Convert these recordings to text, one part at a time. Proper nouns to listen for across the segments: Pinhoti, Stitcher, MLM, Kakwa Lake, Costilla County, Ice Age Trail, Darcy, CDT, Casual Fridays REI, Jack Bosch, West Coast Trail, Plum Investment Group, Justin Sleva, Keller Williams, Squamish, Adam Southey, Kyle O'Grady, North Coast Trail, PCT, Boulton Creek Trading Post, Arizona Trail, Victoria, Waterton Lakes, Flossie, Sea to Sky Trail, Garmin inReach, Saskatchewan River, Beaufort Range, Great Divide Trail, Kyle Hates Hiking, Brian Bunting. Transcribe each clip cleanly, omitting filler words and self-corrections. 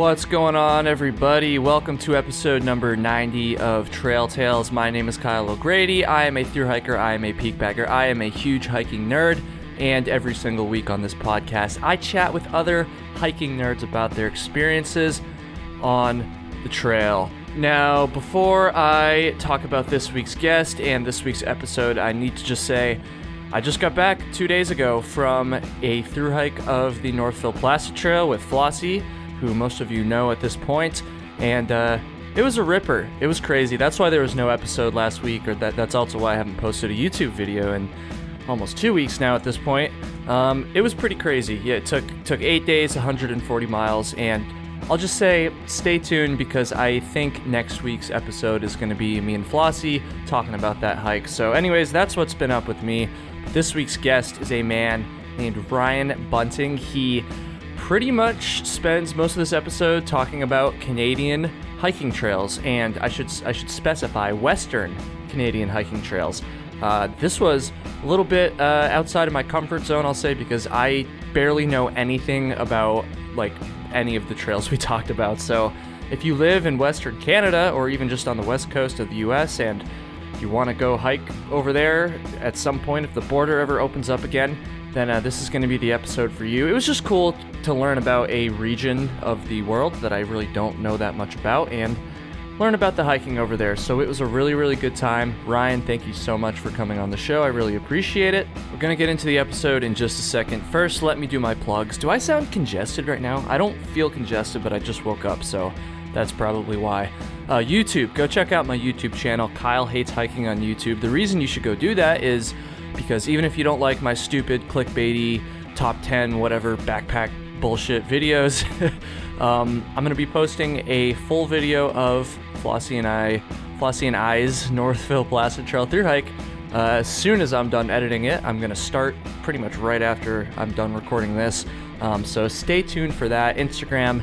What's going on, everybody? Welcome to episode number 90 of Trail Tales. My name is Kyle O'Grady. I am a thru hiker. I am a peak bagger. I am a huge hiking nerd. And every single week on this podcast, I chat with other hiking nerds about their experiences on the trail. Now, before I talk about this week's guest and this week's episode, I need to just say I just got back 2 days ago from a thru hike of the Northville Placid Trail with Flossie, who most of you know at this point, and it was a ripper. It was crazy. That's why there was no episode last week, or that's also why I haven't posted a YouTube video in almost 2 weeks now at this point. It was pretty crazy. Yeah, it took 8 days, 140 miles, and I'll just say stay tuned because I think next week's episode is going to be me and Flossie talking about that hike. So anyways, that's what's been up with me. This week's guest is a man named Brian Bunting. He pretty much spends most of this episode talking about Canadian hiking trails, and I should specify Western Canadian hiking trails. This was a little bit outside of my comfort zone, I'll say, because I barely know anything about like any of the trails we talked about. So if you live in Western Canada or even just on the west coast of the US and you want to go hike over there at some point if the border ever opens up again, then this is going to be the episode for you. It was just cool to learn about a region of the world that I really don't know that much about and learn about the hiking over there. So it was a really, really good time. Ryan, thank you so much for coming on the show. I really appreciate it. We're going to get into the episode in just a second. First, let me do my plugs. Do I sound congested right now? I don't feel congested, but I just woke up, so that's probably why. YouTube. Go check out my YouTube channel, Kyle Hates Hiking on YouTube. The reason you should go do that is because even if you don't like my stupid clickbaity top 10 whatever backpack bullshit videos, I'm going to be posting a full video of Flossie and I's Northville Placid Trail thru hike. As soon as I'm done editing it, I'm going to start pretty much right after I'm done recording this. So stay tuned for that. Instagram,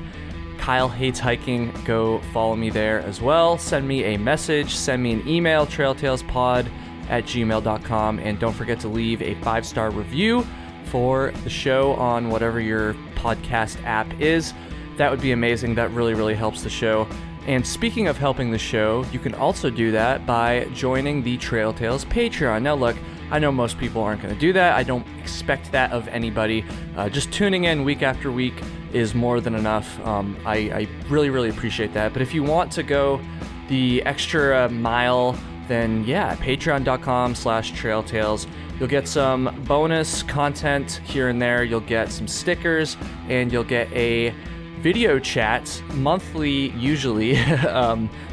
Kyle Hates Hiking. Go follow me there as well. Send me a message. Send me an email, trailtalespod@gmail.com, and don't forget to leave a 5-star review for the show on whatever your podcast app is. That would be amazing. That really, really helps the show. And speaking of helping the show, you can also do that by joining the Trail Tales Patreon. Now look, I know most people aren't going to do that. I don't expect that of anybody. Just tuning in week after week is more than enough. I really, really appreciate that. But if you want to go the extra mile, then yeah, patreon.com/trailtales. You'll get some bonus content here and there. You'll get some stickers, and you'll get a video chat monthly, usually,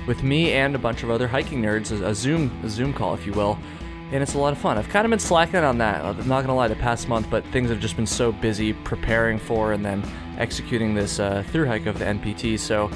with me and a bunch of other hiking nerds, a Zoom call, if you will. And it's a lot of fun. I've kind of been slacking on that. I'm not going to lie, the past month, but things have just been so busy preparing for and then executing this thru hike of the NPT. So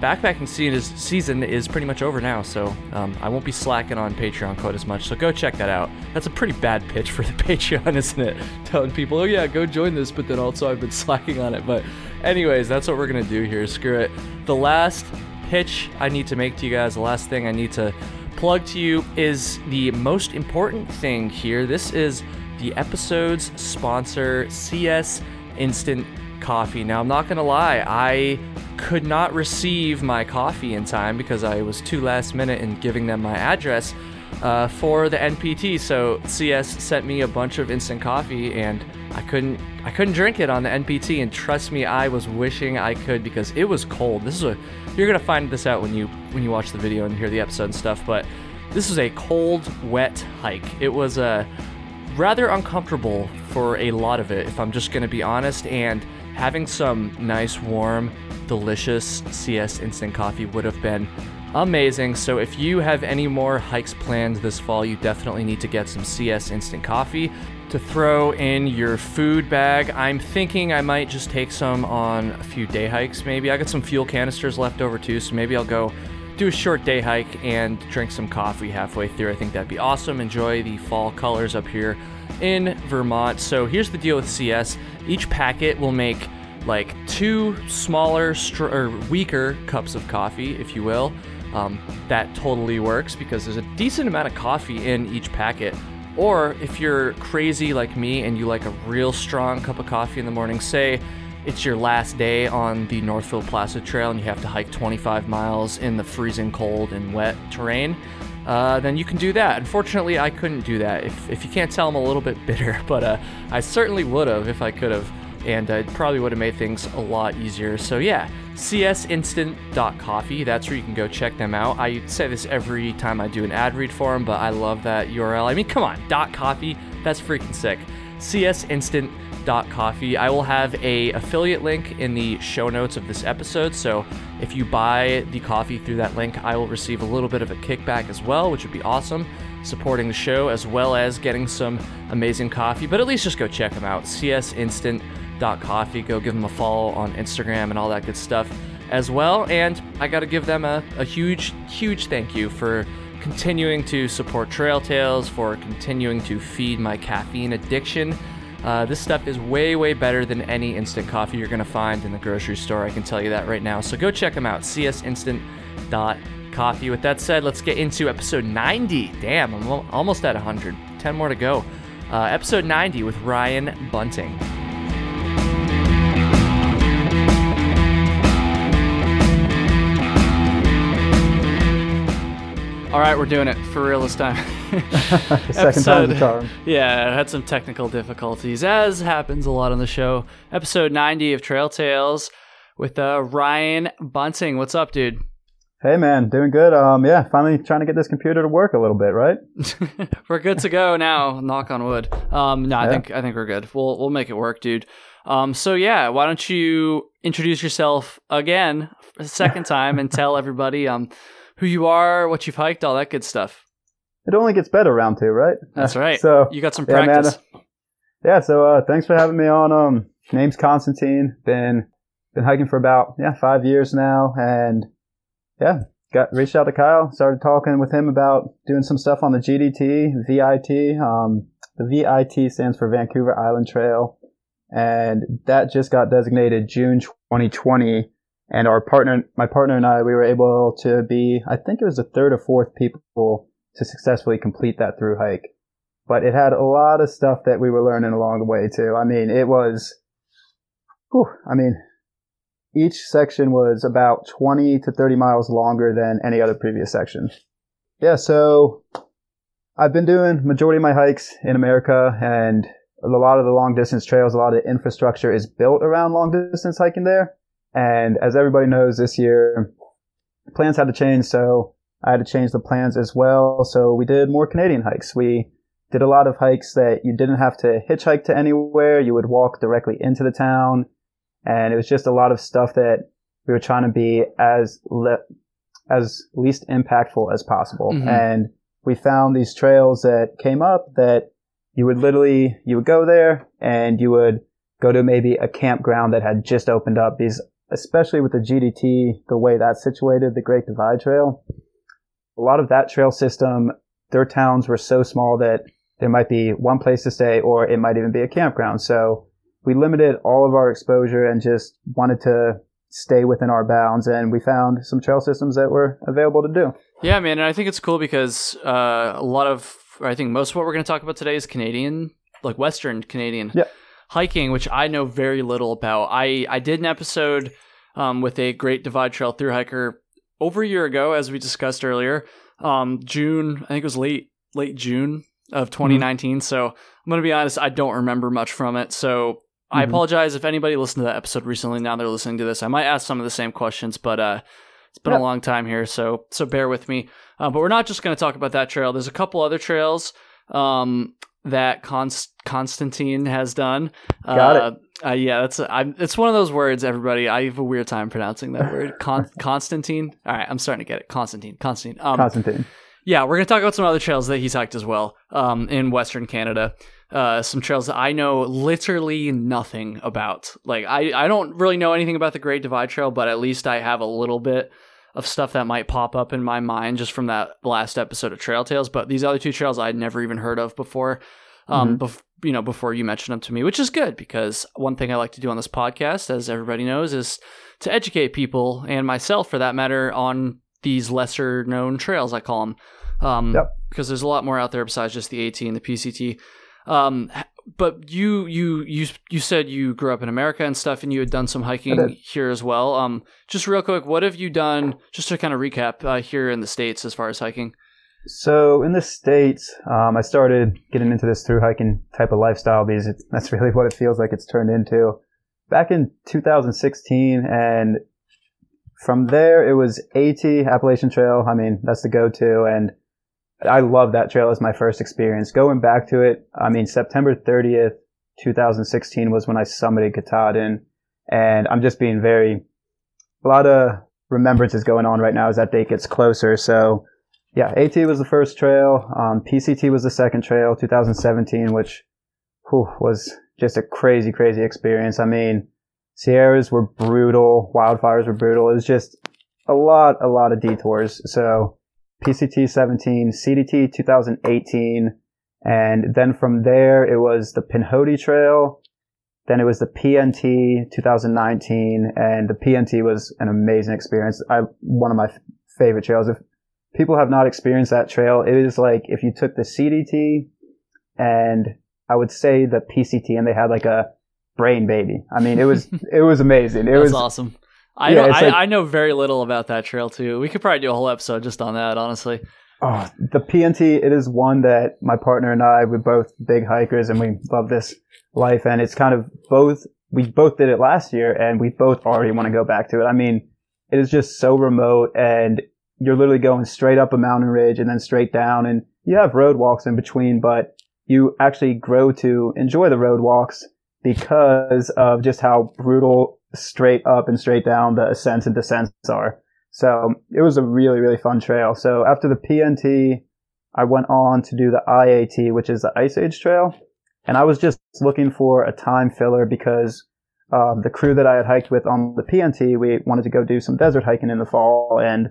backpacking season is pretty much over now, so I won't be slacking on Patreon quite as much, so go check that out. That's a pretty bad pitch for the Patreon, isn't it? Telling people, oh yeah, go join this, but then also I've been slacking on it. But anyways, that's what we're going to do here. Screw it. The last pitch I need to make to you guys, the last thing I need to plug to you is the most important thing here. This is the episode's sponsor, CS Instant Coffee. Now, I'm not going to lie, I could not receive my coffee in time because I was too last minute in giving them my address for the NPT. So CS sent me a bunch of instant coffee, and I couldn't drink it on the NPT. And trust me, I was wishing I could because it was cold. This is you're gonna find this out when you watch the video and hear the episode and stuff. But this is a cold, wet hike. It was rather uncomfortable for a lot of it, if I'm just gonna be honest. And having some nice, warm, delicious CS Instant Coffee would have been amazing. So if you have any more hikes planned this fall, you definitely need to get some CS Instant Coffee to throw in your food bag. I'm thinking I might just take some on a few day hikes, maybe. I got some fuel canisters left over too, so maybe I'll go do a short day hike and drink some coffee halfway through. I think that'd be awesome. Enjoy the fall colors up here in Vermont. So here's the deal with CS. Each packet will make like two smaller or weaker cups of coffee, if you will. That totally works because there's a decent amount of coffee in each packet. Or if you're crazy like me and you like a real strong cup of coffee in the morning, say it's your last day on the Northville Placid Trail and you have to hike 25 miles in the freezing cold and wet terrain, then you can do that. Unfortunately, I couldn't do that. If you can't tell, I'm a little bit bitter, but I certainly would have if I could have, and it probably would have made things a lot easier. So yeah, csinstant.coffee, that's where you can go check them out. I say this every time I do an ad read for them, but I love that URL. I mean, come on, .coffee, that's freaking sick. csinstant.coffee. I will have a affiliate link in the show notes of this episode, so if you buy the coffee through that link, I will receive a little bit of a kickback as well, which would be awesome, supporting the show as well as getting some amazing coffee. But at least just go check them out, csinstant.coffee. Go give them a follow on Instagram and all that good stuff as well. And I got to give them a huge thank you for continuing to support Trail Tales, for continuing to feed my caffeine addiction. This stuff is way better than any instant coffee you're gonna find in the grocery store. I can tell you that right now. So go check them out, csinstant.coffee. With that said, let's get into episode 90. Damn, I'm almost at 100. 10 more to go. Episode 90 with Brian Bunting. All right, we're doing it for real this time. Second time's a charm. Yeah, I had some technical difficulties, as happens a lot on the show. Episode 90 of Trail Tales with Ryan Bunting. What's up, dude? Hey, man, doing good. Yeah, finally trying to get this computer to work a little bit, right? We're good to go now. Knock on wood. I think we're good. We'll make it work, dude. So yeah, why don't you introduce yourself again, a second time, and tell everybody who you are, what you've hiked, all that good stuff. It only gets better round two, right? That's right. So you got some practice. Yeah, man, so thanks for having me on. Name's Constantine. Been hiking for about 5 years now, and reached out to Kyle. Started talking with him about doing some stuff on the GDT, VIT. The VIT stands for Vancouver Island Trail, and that just got designated June 2020. And my partner and I, we were able to be, I think it was the third or fourth people to successfully complete that through hike. But it had a lot of stuff that we were learning along the way too. I mean, it was, each section was about 20 to 30 miles longer than any other previous section. Yeah, so I've been doing majority of my hikes in America, and a lot of the long distance trails, a lot of the infrastructure is built around long distance hiking there. And as everybody knows, this year, plans had to change, so I had to change the plans as well. So we did more Canadian hikes. We did a lot of hikes that you didn't have to hitchhike to anywhere. You would walk directly into the town. And it was just a lot of stuff that we were trying to be as least impactful as possible. Mm-hmm. And we found these trails that came up that you would go there and you would go to maybe a campground that had just opened up. These, especially with the GDT, the way that's situated, the Great Divide Trail, a lot of that trail system, their towns were so small that there might be one place to stay, or it might even be a campground. So we limited all of our exposure and just wanted to stay within our bounds, and we found some trail systems that were available to do. Yeah, man, and I think it's cool because most of what we're going to talk about today is Canadian, like Western Canadian. Yeah. Hiking, which I know very little about. I did an episode with a Great Divide Trail through hiker over a year ago, as we discussed earlier. June, I think it was late June of 2019. Mm-hmm. So I'm going to be honest, I don't remember much from it. So I apologize if anybody listened to that episode recently. Now they're listening to this. I might ask some of the same questions, but it's been a long time here, so bear with me. But we're not just going to talk about that trail. There's a couple other trails that Constantine has done. Got it. It's one of those words, everybody. I have a weird time pronouncing that word. Constantine. All right, I'm starting to get it. Constantine. Constantine. Yeah, we're going to talk about some other trails that he's hiked as well in Western Canada. Some trails that I know literally nothing about. Like, I don't really know anything about the Great Divide Trail, but at least I have a little bit of stuff that might pop up in my mind just from that last episode of Trail Tales. But these other two trails I'd never even heard of before, before you mentioned them to me, which is good, because one thing I like to do on this podcast, as everybody knows, is to educate people, and myself for that matter, on these lesser known trails, I call them, because there's a lot more out there besides just the AT and the PCT. But you said you grew up in America and stuff, and you had done some hiking here as well. Just real quick, what have you done, just to kind of recap, here in the States as far as hiking? So in the States, I started getting into this through hiking type of lifestyle, because that's really what it feels like it's turned into, back in 2016. And from there, it was AT, Appalachian Trail. I mean, that's the go-to, and I love that trail as my first experience. Going back to it, I mean, September 30th, 2016 was when I summited Katahdin, and I'm just being a lot of remembrances going on right now as that date gets closer. So yeah, AT was the first trail. PCT was the second trail, 2017, which was just a crazy, crazy experience. I mean, Sierras were brutal. Wildfires were brutal. It was just a lot of detours. So PCT 17, CDT 2018, and then from there it was the Pinhoti Trail, then it was the PNT 2019, and the PNT was an amazing experience. One of my favorite trails. If people have not experienced that trail, it is like if you took the CDT and I would say the PCT and they had like a brain baby. I mean, it was amazing. It was awesome. I know very little about that trail too. We could probably do a whole episode just on that, honestly. Oh, the PNT, it is one that my partner and I, we're both big hikers and we love this life. And it's kind of we both did it last year and we both already want to go back to it. I mean, it is just so remote and you're literally going straight up a mountain ridge and then straight down. And you have road walks in between, but you actually grow to enjoy the road walks because of just how brutal straight up and straight down the ascents and descents are. So it was a really, really fun trail. So after the PNT, I went on to do the IAT, which is the Ice Age Trail. And I was just looking for a time filler because the crew that I had hiked with on the PNT, we wanted to go do some desert hiking in the fall. And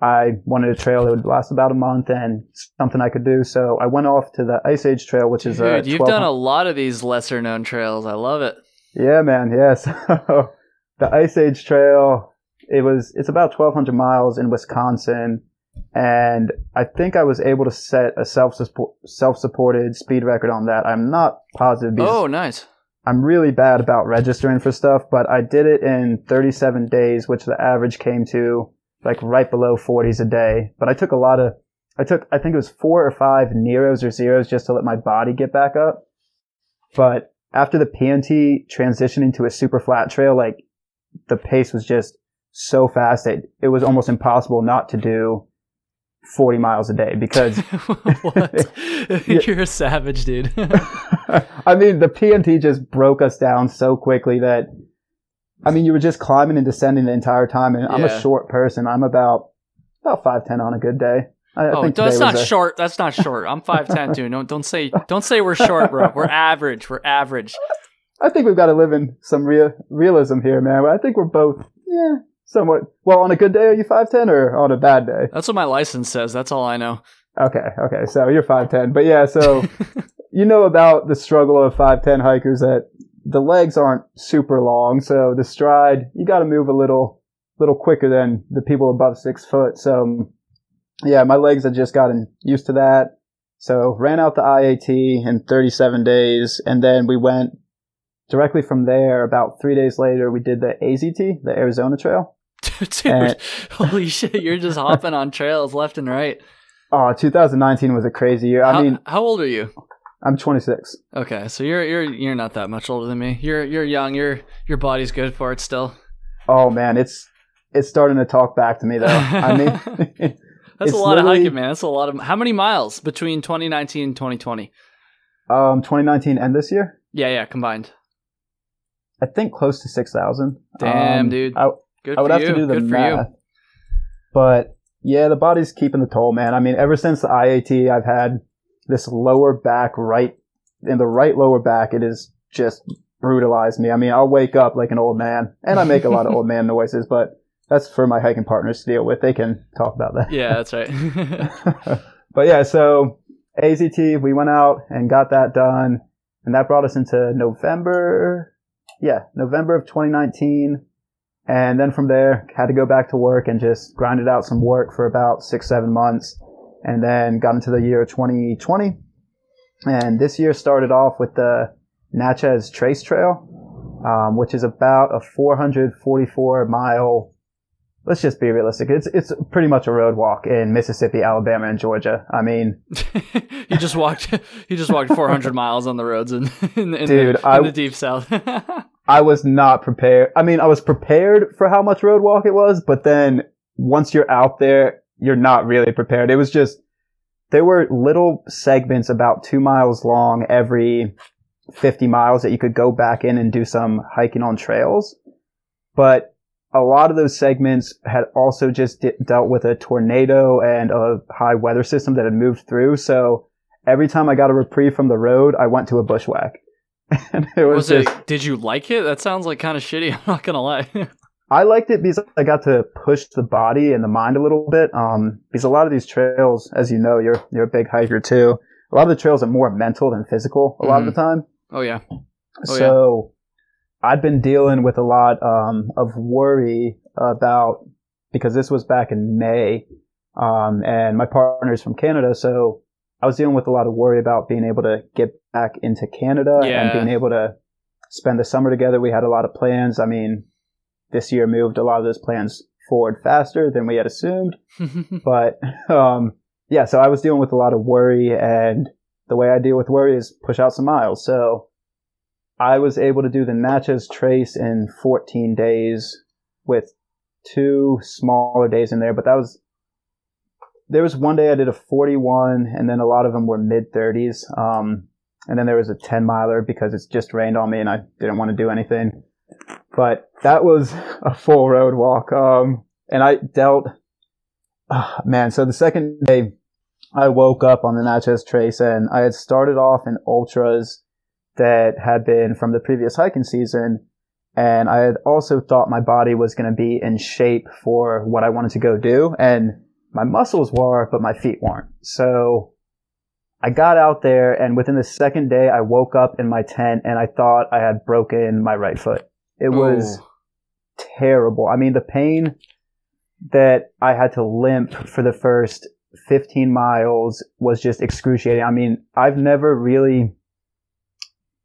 I wanted a trail that would last about a month and something I could do. So I went off to the Ice Age Trail, which is a 1200. You've done a lot of these lesser known trails. I love it. Yeah, man. Yeah. So the Ice Age Trail, it's about 1,200 miles in Wisconsin. And I think I was able to set a self-supported speed record on that. I'm not positive. Oh, nice. I'm really bad about registering for stuff, but I did it in 37 days, which the average came to like right below 40s a day. But I took I think it was 4 or 5 Neros or zeros just to let my body get back up. But after the PNT transitioning to a super flat trail, like the pace was just so fast that it was almost impossible not to do 40 miles a day because what? You're a savage, dude. I mean, the PNT just broke us down so quickly that, I mean, you were just climbing and descending the entire time. And I'm a short person. I'm about 5'10" on a good day. Short. That's not short. I'm 5'10" too. No, don't say we're short, bro. We're average. We're average. I think we've got to live in some realism here, man. I think we're both, somewhat. Well, on a good day, are you 5'10" or on a bad day? That's what my license says. That's all I know. Okay. So you're 5'10", but yeah. So you know about the struggle of 5'10" hikers that the legs aren't super long, so the stride you got to move a little quicker than the people above 6 foot. So. Yeah, my legs had just gotten used to that. So ran out the IAT in 37 days. And then we went directly from there. About 3 days later, we did the AZT, the Arizona Trail. Dude, holy shit. You're just hopping on trails left and right. Oh, 2019 was a crazy year. How old are you? I'm 26. Okay. So you're not that much older than me. You're young. Your body's good for it still. Oh man. It's starting to talk back to me though. I mean, that's a lot of hiking, man. That's a lot of. How many miles between 2019 and 2020? 2019 and this year? Yeah, combined. I think close to 6,000. Damn, dude. Good for you. I would have to do the math. But yeah, the body's keeping the toll, man. I mean, ever since the IAT, I've had this lower back lower back. It has just brutalized me. I mean, I'll wake up like an old man, and I make a lot of old man noises, but. That's for my hiking partners to deal with. They can talk about that. Yeah, that's right. But yeah, so AZT, we went out and got that done. And that brought us into November. Yeah, November of 2019. And then from there, had to go back to work and just grinded out some work for about 6-7 months. And then got into the year 2020. And this year started off with the Natchez Trace Trail, which is about a 444-mile, let's just be realistic, it's pretty much a road walk in Mississippi, Alabama, and Georgia. I mean, he just walked 400 miles on the roads in the deep south. I was not prepared. I mean, I was prepared for how much road walk it was, but then once you're out there, you're not really prepared. It was just, there were little segments about 2 miles long every 50 miles that you could go back in and do some hiking on trails. But a lot of those segments had also just dealt with a tornado and a high weather system that had moved through. So every time I got a reprieve from the road, I went to a bushwhack. And it was just, did you like it? That sounds like kind of shitty. I'm not going to lie. I liked it because I got to push the body and the mind a little bit. Because a lot of these trails, as you know, you're a big hiker too. A lot of the trails are more mental than physical a lot of the time. Oh yeah. I've been dealing with a lot of worry about, because this was back in May, and my partner's from Canada, so I was dealing with a lot of worry about being able to get back into Canada and being able to spend the summer together. We had a lot of plans. I mean, this year moved a lot of those plans forward faster than we had assumed. But so I was dealing with a lot of worry, and the way I deal with worry is push out some miles. So I was able to do the Natchez Trace in 14 days with 2 smaller days in there. But there was one day I did a 41, and then a lot of them were mid-30s. And then there was a 10-miler because it's just rained on me and I didn't want to do anything. But that was a full road walk. And I dealt... so the second day, I woke up on the Natchez Trace, and I had started off in ultras that had been from the previous hiking season. And I had also thought my body was going to be in shape for what I wanted to go do. And my muscles were, but my feet weren't. So I got out there, and within the second day, I woke up in my tent, and I thought I had broken my right foot. It was terrible. I mean, the pain that I had to limp for the first 15 miles was just excruciating. I mean, I've never really...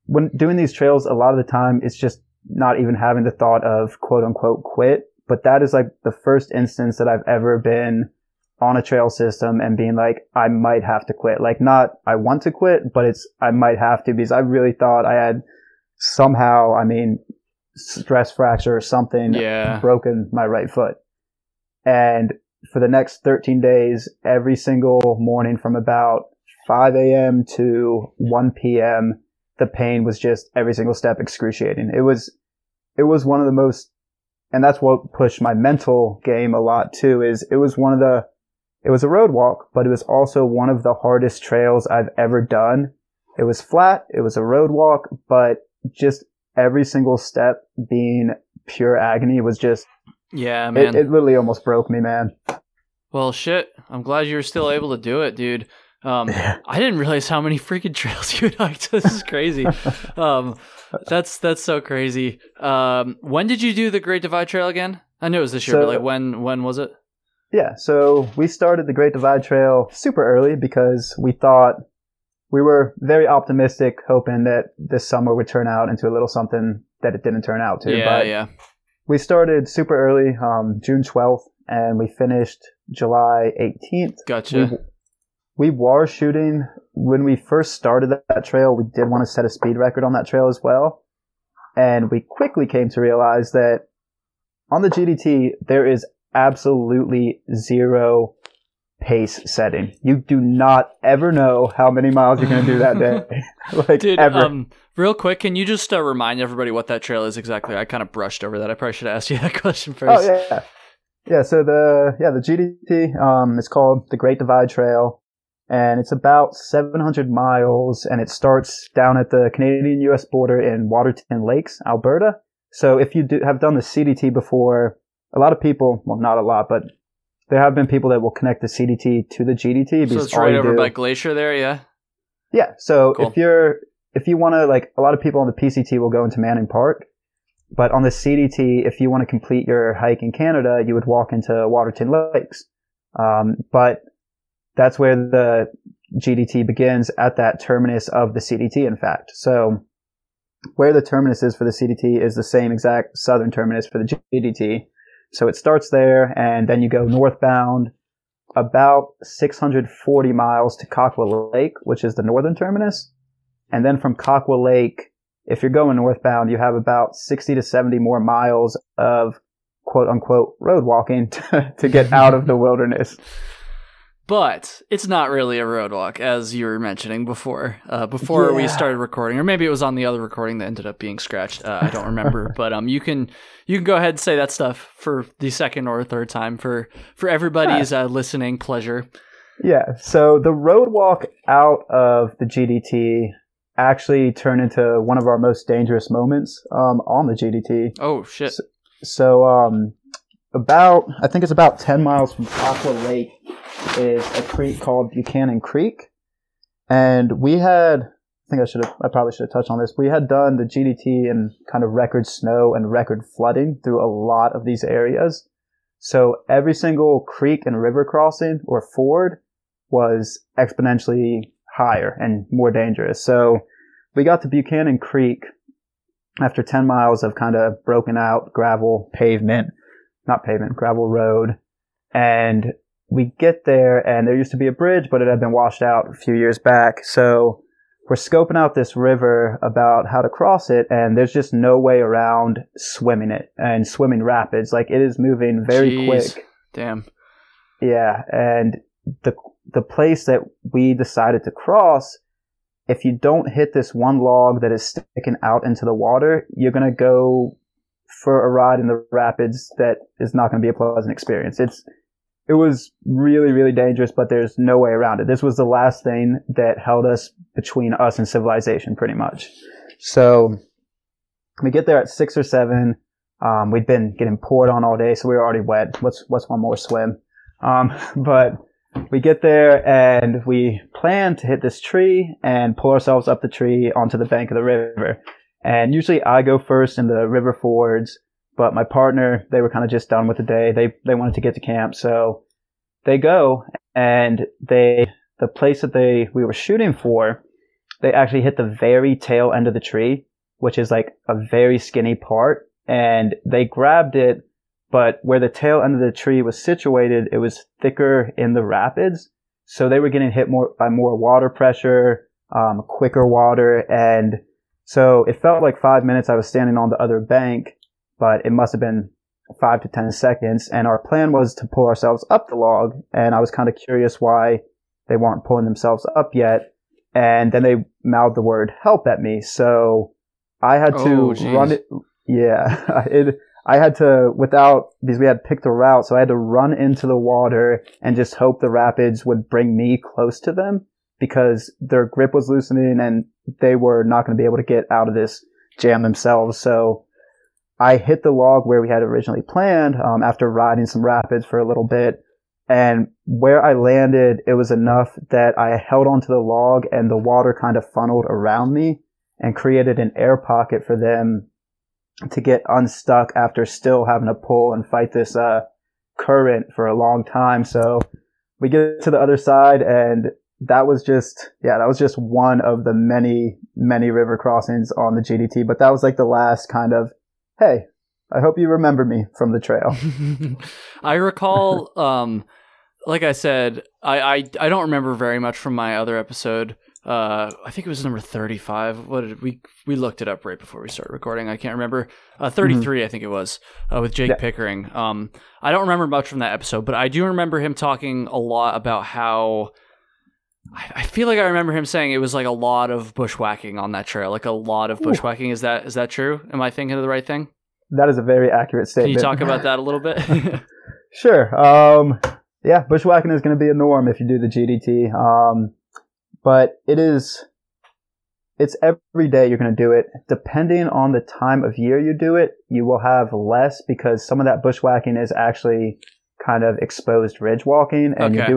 When doing these trails, a lot of the time, it's just not even having the thought of quote-unquote quit. But that is like the first instance that I've ever been on a trail system and being like, I might have to quit. Like, not I want to quit, but it's I might have to, because I really thought I had somehow, I mean, stress fracture or something, broken my right foot. And for the next 13 days, every single morning from about 5 a.m. to 1 p.m., the pain was just every single step excruciating. It was one of the most, and that's what pushed my mental game a lot too, is it was a road walk, but it was also one of the hardest trails I've ever done. It was flat, it was a road walk, but just every single step being pure agony was just, man. It literally almost broke me, man. Well, shit. I'm glad you were still able to do it, dude. I didn't realize how many freaking trails you hiked. This is crazy. That's so crazy. When did you do the Great Divide Trail again? I knew it was this year, but like when was it? Yeah, so we started the Great Divide Trail super early because we were very optimistic, hoping that this summer would turn out into a little something that it didn't turn out to. Yeah. We started super early, June 12th, and we finished July 18th. Gotcha. We were shooting, when we first started that trail, we did want to set a speed record on that trail as well. And we quickly came to realize that on the GDT, there is absolutely zero pace setting. You do not ever know how many miles you're going to do that day. Dude, ever. Real quick, can you just remind everybody what that trail is exactly? I kind of brushed over that. I probably should have asked you that question first. Oh, yeah. Yeah, so the GDT, it's called the Great Divide Trail. And it's about 700 miles, and it starts down at the Canadian-U.S. border in Waterton Lakes, Alberta. So if you have done the CDT before, a lot of people, well, not a lot, but there have been people that will connect the CDT to the GDT. So it's right over by Glacier there, yeah? Yeah, so cool. If you want to, like, a lot of people on the PCT will go into Manning Park, but on the CDT, if you want to complete your hike in Canada, you would walk into Waterton Lakes. But that's where the GDT begins at that terminus of the CDT, in fact. So where the terminus is for the CDT is the same exact southern terminus for the GDT. So it starts there, and then you go northbound about 640 miles to Kakwa Lake, which is the northern terminus. And then from Kakwa Lake, if you're going northbound, you have about 60 to 70 more miles of quote-unquote road walking to get out of the wilderness. But it's not really a road walk, as you were mentioning before we started recording, or maybe it was on the other recording that ended up being scratched. I don't remember, but you can go ahead and say that stuff for the second or third time for everybody's listening pleasure. Yeah. So the road walk out of the GDT actually turned into one of our most dangerous moments on the GDT. Oh shit! So I think it's about 10 miles from Kakwa Lake is a creek called Buchanan Creek. And we had, I probably should have touched on this. We had done the GDT in kind of record snow and record flooding through a lot of these areas. So every single creek and river crossing or ford was exponentially higher and more dangerous. So we got to Buchanan Creek after 10 miles of kind of broken out gravel road. And we get there, and there used to be a bridge, but it had been washed out a few years back. So we're scoping out this river about how to cross it, and there's just no way around swimming it and swimming rapids. Like, it is moving very quick. Damn. Yeah, and the place that we decided to cross, if you don't hit this one log that is sticking out into the water, you're going to go for a ride in the rapids that is not going to be a pleasant experience. It was really, really dangerous, but there's no way around it. This was the last thing that held us between us and civilization, pretty much. So we get there at 6 or 7. We'd been getting poured on all day, so we were already wet. What's one more swim? But we get there, and we plan to hit this tree and pull ourselves up the tree onto the bank of the river. And usually I go first in the river fords. But my partner, they were kind of just done with the day. They wanted to get to camp. So they go, and the place that we were shooting for, they actually hit the very tail end of the tree, which is like a very skinny part. And they grabbed it, but where the tail end of the tree was situated, it was thicker in the rapids. So they were getting hit by more water pressure, quicker water. And so it felt like 5 minutes I was standing on the other bank, but it must have been 5 to 10 seconds. And our plan was to pull ourselves up the log. And I was kind of curious why they weren't pulling themselves up yet. And then they mouthed the word "help" at me. So I had to run it. Yeah. I had to, because we had picked a route. So I had to run into the water and just hope the rapids would bring me close to them, because their grip was loosening and they were not going to be able to get out of this jam themselves. So I hit the log where we had originally planned after riding some rapids for a little bit. And where I landed, it was enough that I held onto the log, and the water kind of funneled around me and created an air pocket for them to get unstuck after still having to pull and fight this current for a long time. So we get to the other side, and that was just one of the many, many river crossings on the GDT. But that was like the last kind of, hey, I hope you remember me from the trail. I recall, like I said, I don't remember very much from my other episode. I think it was number 35. What did we looked it up right before we started recording. I can't remember. 33, mm-hmm. I think it was, with Jake Pickering. I don't remember much from that episode, but I do remember him talking a lot about how, I feel like I remember him saying it was like a lot of bushwhacking on that trail, like a lot of bushwhacking. Is that true? Am I thinking of the right thing? That is a very accurate statement. Can you talk about that a little bit? Sure. Yeah, bushwhacking is going to be a norm if you do the GDT. But it's every day you're going to do it. Depending on the time of year you do it, you will have less, because some of that bushwhacking is actually kind of exposed ridge walking, and you're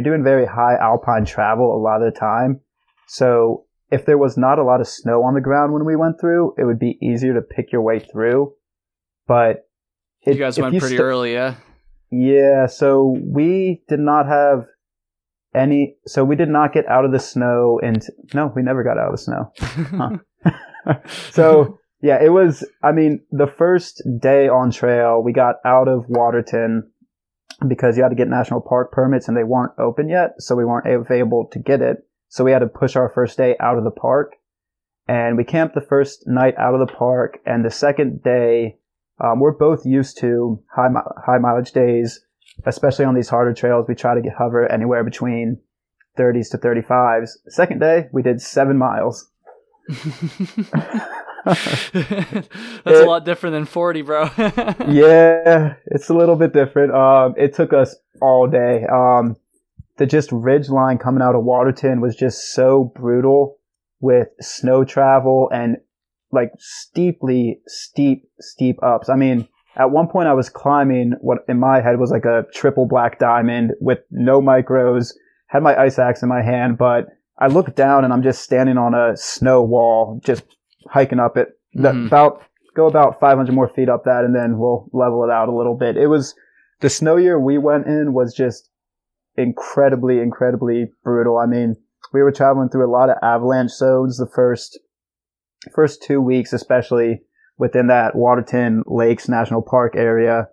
doing very high alpine travel a lot of the time. So if there was not a lot of snow on the ground when we went through, it would be easier to pick your way through. But you guys went pretty early, yeah? Yeah, so we did not have So we did not get out of the snow, and no, we never got out of the snow. So yeah, it was, I mean, the first day on trail, we got out of Waterton because you had to get national park permits and they weren't open yet. So we weren't able to get it. So we had to push our first day out of the park, and we camped the first night out of the park. And the second day, we're both used to high mileage days. Especially on these harder trails, we try to hover anywhere between 30s to 35s. Second day, we did 7 miles. That's a lot different than 40, bro. Yeah, it's a little bit different. It took us all day. The just ridge line coming out of Waterton was just so brutal with snow travel and like steep ups. I mean, at one point I was climbing what in my head was like a triple black diamond with no micros, had my ice axe in my hand, but I looked down and I'm just standing on a snow wall, just hiking up it, about 500 more feet up that, and then we'll level it out a little bit. It was, the snow year we went in was just incredibly brutal. I mean, we were traveling through a lot of avalanche zones the first 2 weeks, especially within that Waterton Lakes National Park area.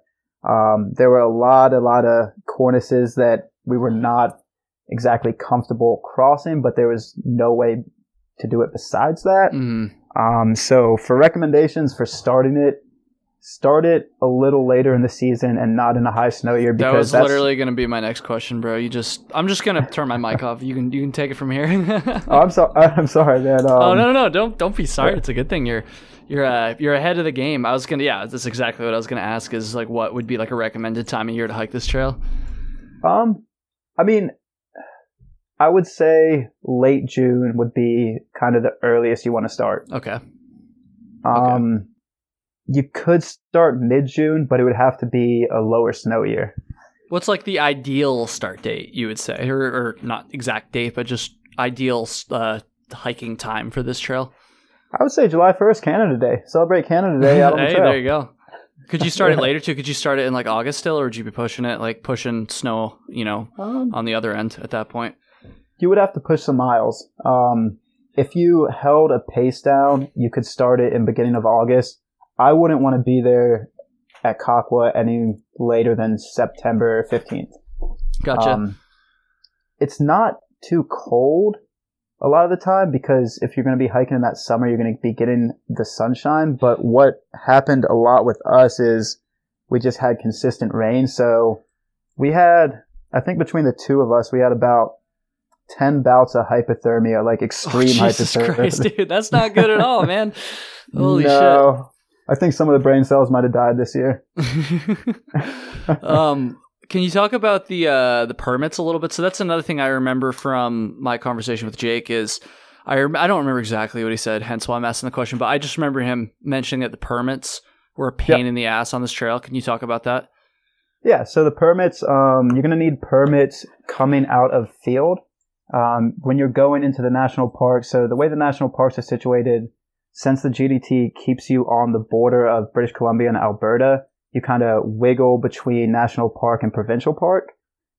There were a lot of cornices that we were not exactly comfortable crossing, but there was no way to do it besides that. So for recommendations for starting it, start it a little later in the season and not in a high snow year. Because that's literally going to be my next question, bro. I'm just going to turn my mic off. You can take it from here. Oh, I'm sorry, man. Oh, no. Don't be sorry. It's a good thing you're ahead of the game. That's exactly what I was going to ask, is like, what would be like a recommended time of year to hike this trail? I mean, I would say late June would be kind of the earliest you want to start. Okay. You could start mid-June, but it would have to be a lower snow year. What's like the ideal start date, you would say? Or not exact date, but just ideal hiking time for this trail? I would say July 1st, Canada Day. Celebrate Canada Day out on the trail. Hey, there you go. Could you start it later, too? Could you start it in like August still, or would you be pushing snow, on the other end at that point? You would have to push some miles. If you held a pace down, you could start it in beginning of August. I wouldn't want to be there at Kakwa any later than September 15th. Gotcha. It's not too cold a lot of the time, because if you're going to be hiking in that summer, you're going to be getting the sunshine. But what happened a lot with us is we just had consistent rain. So we had, I think between the two of us, we had about 10 bouts of hypothermia, like extreme hypothermia. Jesus Christ, dude, that's not good at all, man. Holy shit. I think some of the brain cells might have died this year. Can you talk about the permits a little bit? So that's another thing I remember from my conversation with Jake is I don't remember exactly what he said, hence why I'm asking the question, but I just remember him mentioning that the permits were a pain in the ass on this trail. Can you talk about that? Yeah, so the permits, you're going to need permits coming out of Field when you're going into the national park. So the way the national parks are situated, since the GDT keeps you on the border of British Columbia and Alberta, you kind of wiggle between national park and provincial park.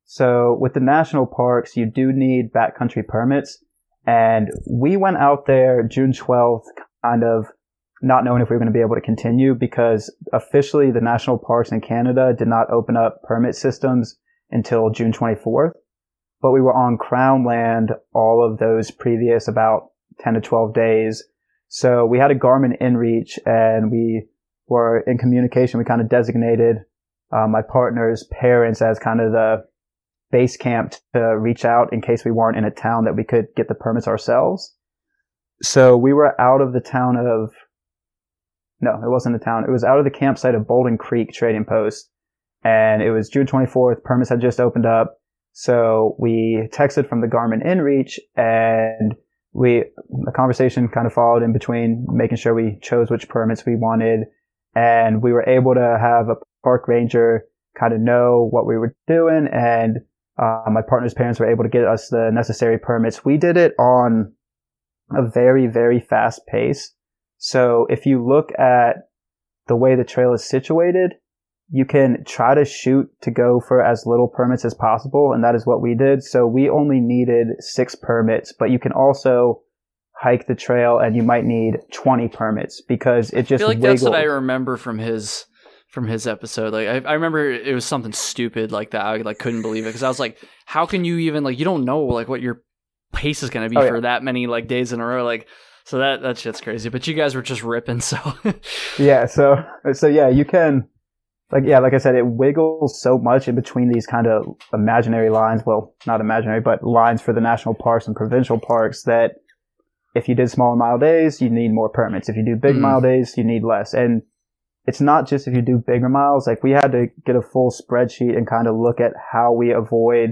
So with the national parks, you do need backcountry permits. And we went out there June 12th, kind of not knowing if we were going to be able to continue, because officially the national parks in Canada did not open up permit systems until June 24th. But we were on Crown land all of those previous about 10 to 12 days. So we had a Garmin inReach, and we were in communication. We kind of designated my partner's parents as kind of the base camp to reach out in case we weren't in a town that we could get the permits ourselves. So we were out of the town of – no, it wasn't a town. It was out of the campsite of Boulton Creek Trading Post, and it was June 24th. Permits had just opened up. So we texted from the Garmin inReach, and – a conversation kind of followed in between, making sure we chose which permits we wanted, and we were able to have a park ranger kind of know what we were doing, and my partner's parents were able to get us the necessary permits. We did it on a very, very fast pace. So if you look at the way the trail is situated, you can try to shoot to go for as little permits as possible, and that is what we did. So we only needed 6 permits, but you can also hike the trail and you might need 20 permits because it just I feel like wiggled. That's what I remember from his episode. Like I remember it was something stupid like that. I like couldn't believe it because I was like, how can you even like you don't know like what your pace is going to be for that many like days in a row like. So that shit's crazy, but you guys were just ripping, so. Yeah, so yeah, you can, like I said, it wiggles so much in between these kind of imaginary lines, well, not imaginary, but lines for the national parks and provincial parks that if you did smaller mile days, you need more permits. If you do big mile days, you need less. And it's not just if you do bigger miles, like we had to get a full spreadsheet and kind of look at how we avoid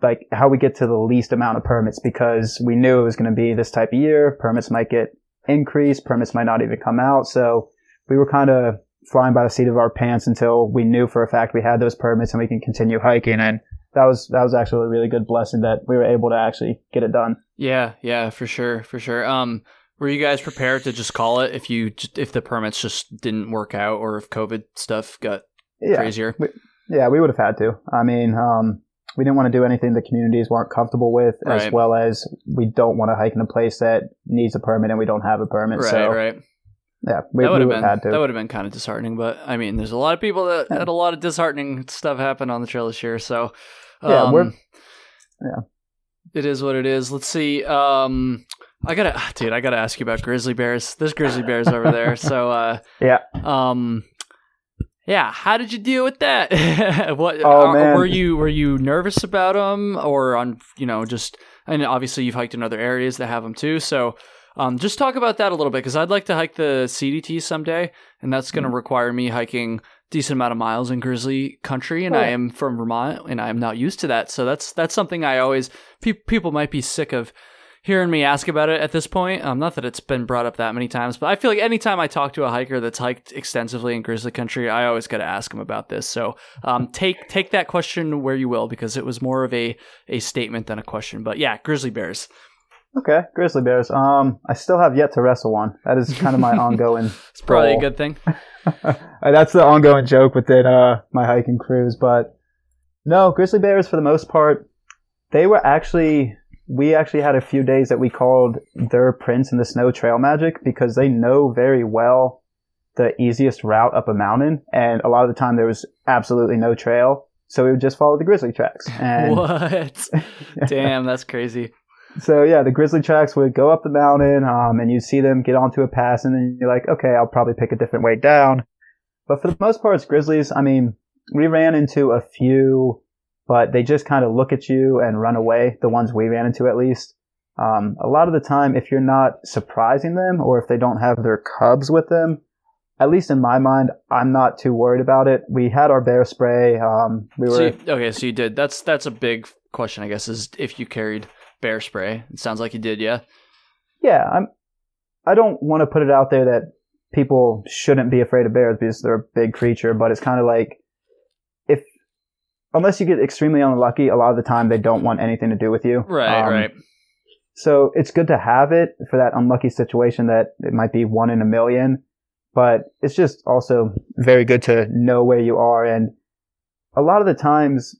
like how we get to the least amount of permits because we knew it was going to be this type of year. Permits might get increased. Permits might not even come out. So we were kind of flying by the seat of our pants until we knew for a fact we had those permits and we can continue hiking. And that was actually a really good blessing that we were able to actually get it done. Yeah, for sure. Were you guys prepared to just call it if the permits just didn't work out or if COVID stuff got crazier? We would have had to. I mean, we didn't want to do anything the communities weren't comfortable with, right. As well as we don't want to hike in a place that needs a permit and we don't have a permit. Right, so, right. Yeah, that would have been kind of disheartening. But I mean, there's a lot of people that had a lot of disheartening stuff happen on the trail this year. So it is what it is. Let's see. I gotta ask you about grizzly bears. There's grizzly bears over there. So yeah, how did you deal with that? Were you nervous about them, or on and obviously you've hiked in other areas that have them too. So, just talk about that a little bit because I'd like to hike the CDT someday, and that's going to require me hiking a decent amount of miles in grizzly country. And I am from Vermont, and I am not used to that. So that's something I always people might be sick of hearing me ask about it at this point. Not that it's been brought up that many times, but I feel like anytime I talk to a hiker that's hiked extensively in grizzly country, I always got to ask him about this. So take that question where you will, because it was more of a statement than a question. But yeah, grizzly bears. Okay, grizzly bears. I still have yet to wrestle one. That is kind of my ongoing It's probably a good thing. That's the ongoing joke within my hiking crews. But no, grizzly bears for the most part, we actually had a few days that we called their prints in the snow trail magic because they know very well the easiest route up a mountain. And a lot of the time there was absolutely no trail. So we would just follow the grizzly tracks. And what? Damn, that's crazy. So yeah, the grizzly tracks would go up the mountain and you'd see them get onto a pass and then you're like, okay, I'll probably pick a different way down. But for the most part, it's grizzlies. I mean, we ran into a few, but they just kind of look at you and run away, the ones we ran into at least. A lot of the time, if you're not surprising them or if they don't have their cubs with them, at least in my mind, I'm not too worried about it. We had our bear spray. So you did. That's a big question, I guess, is if you carried bear spray. It sounds like you did, yeah? Yeah. I don't want to put it out there that people shouldn't be afraid of bears because they're a big creature, but it's kind of like, unless you get extremely unlucky, a lot of the time they don't want anything to do with you. Right. So it's good to have it for that unlucky situation that it might be 1 in a million, but it's just also very good to know where you are. And a lot of the times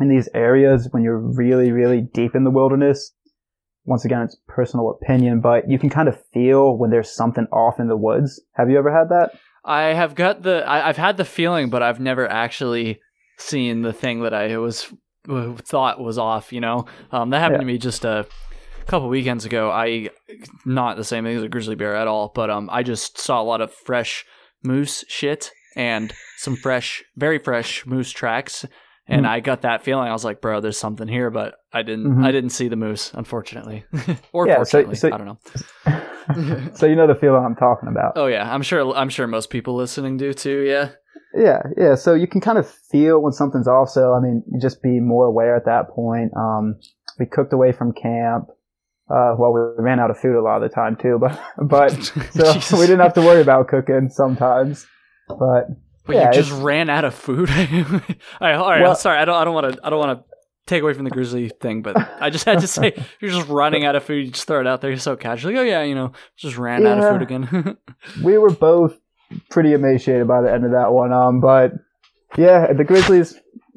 in these areas when you're really, really deep in the wilderness, once again, it's personal opinion, but you can kind of feel when there's something off in the woods. Have you ever had that? I've had the feeling, but I've never actually seeing the thing that I thought was off, that happened to me just a couple weekends ago. Not the same thing as a grizzly bear at all, but I just saw a lot of fresh moose shit and some very fresh moose tracks, and I got that feeling. I was like, bro, there's something here, but I didn't see the moose, unfortunately. Or fortunately, so I don't know. So you know the feeling I'm talking about. Oh yeah, I'm sure most people listening do too. Yeah. So you can kind of feel when something's off. So, I mean, you just be more aware at that point. We cooked away from camp. We ran out of food a lot of the time too, but so we didn't have to worry about cooking sometimes. But you just ran out of food. All right. Well, sorry. I don't want to take away from the grizzly thing, but I just had to say, you're just running out of food. You just throw it out there. You're so casually. Oh yeah. Just ran out of food again. We were both pretty emaciated by the end of that one. But yeah, the grizzlies,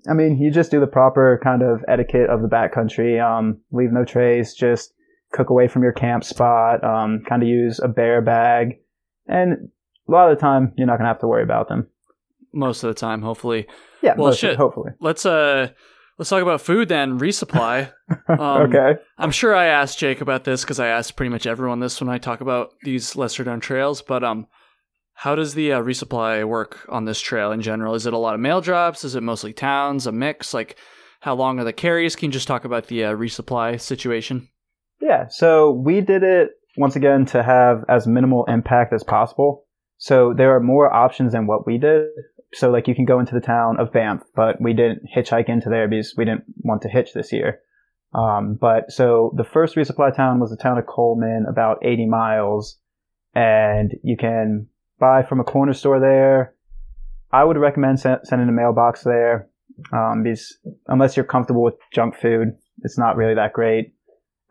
I mean, you just do the proper kind of etiquette of the backcountry. Leave no trace, just cook away from your camp spot, kind of use a bear bag. And a lot of the time, you're not going to have to worry about them. Most of the time, hopefully. Yeah, well, shit. Hopefully. Let's talk about food then, resupply. Okay. I'm sure I asked Jake about this because I asked pretty much everyone this when I talk about these lesser known trails. But how does the resupply work on this trail in general? Is it a lot of mail drops? Is it mostly towns? A mix? Like, how long are the carries? Can you just talk about the resupply situation? Yeah. So we did it, once again, to have as minimal impact as possible. So there are more options than what we did. So like you can go into the town of Banff, but we didn't hitchhike into there because we didn't want to hitch this year. But so the first resupply town was the town of Coleman, about 80 miles. And you can buy from a corner store there. I would recommend sending a mailbox there. Because unless you're comfortable with junk food, it's not really that great.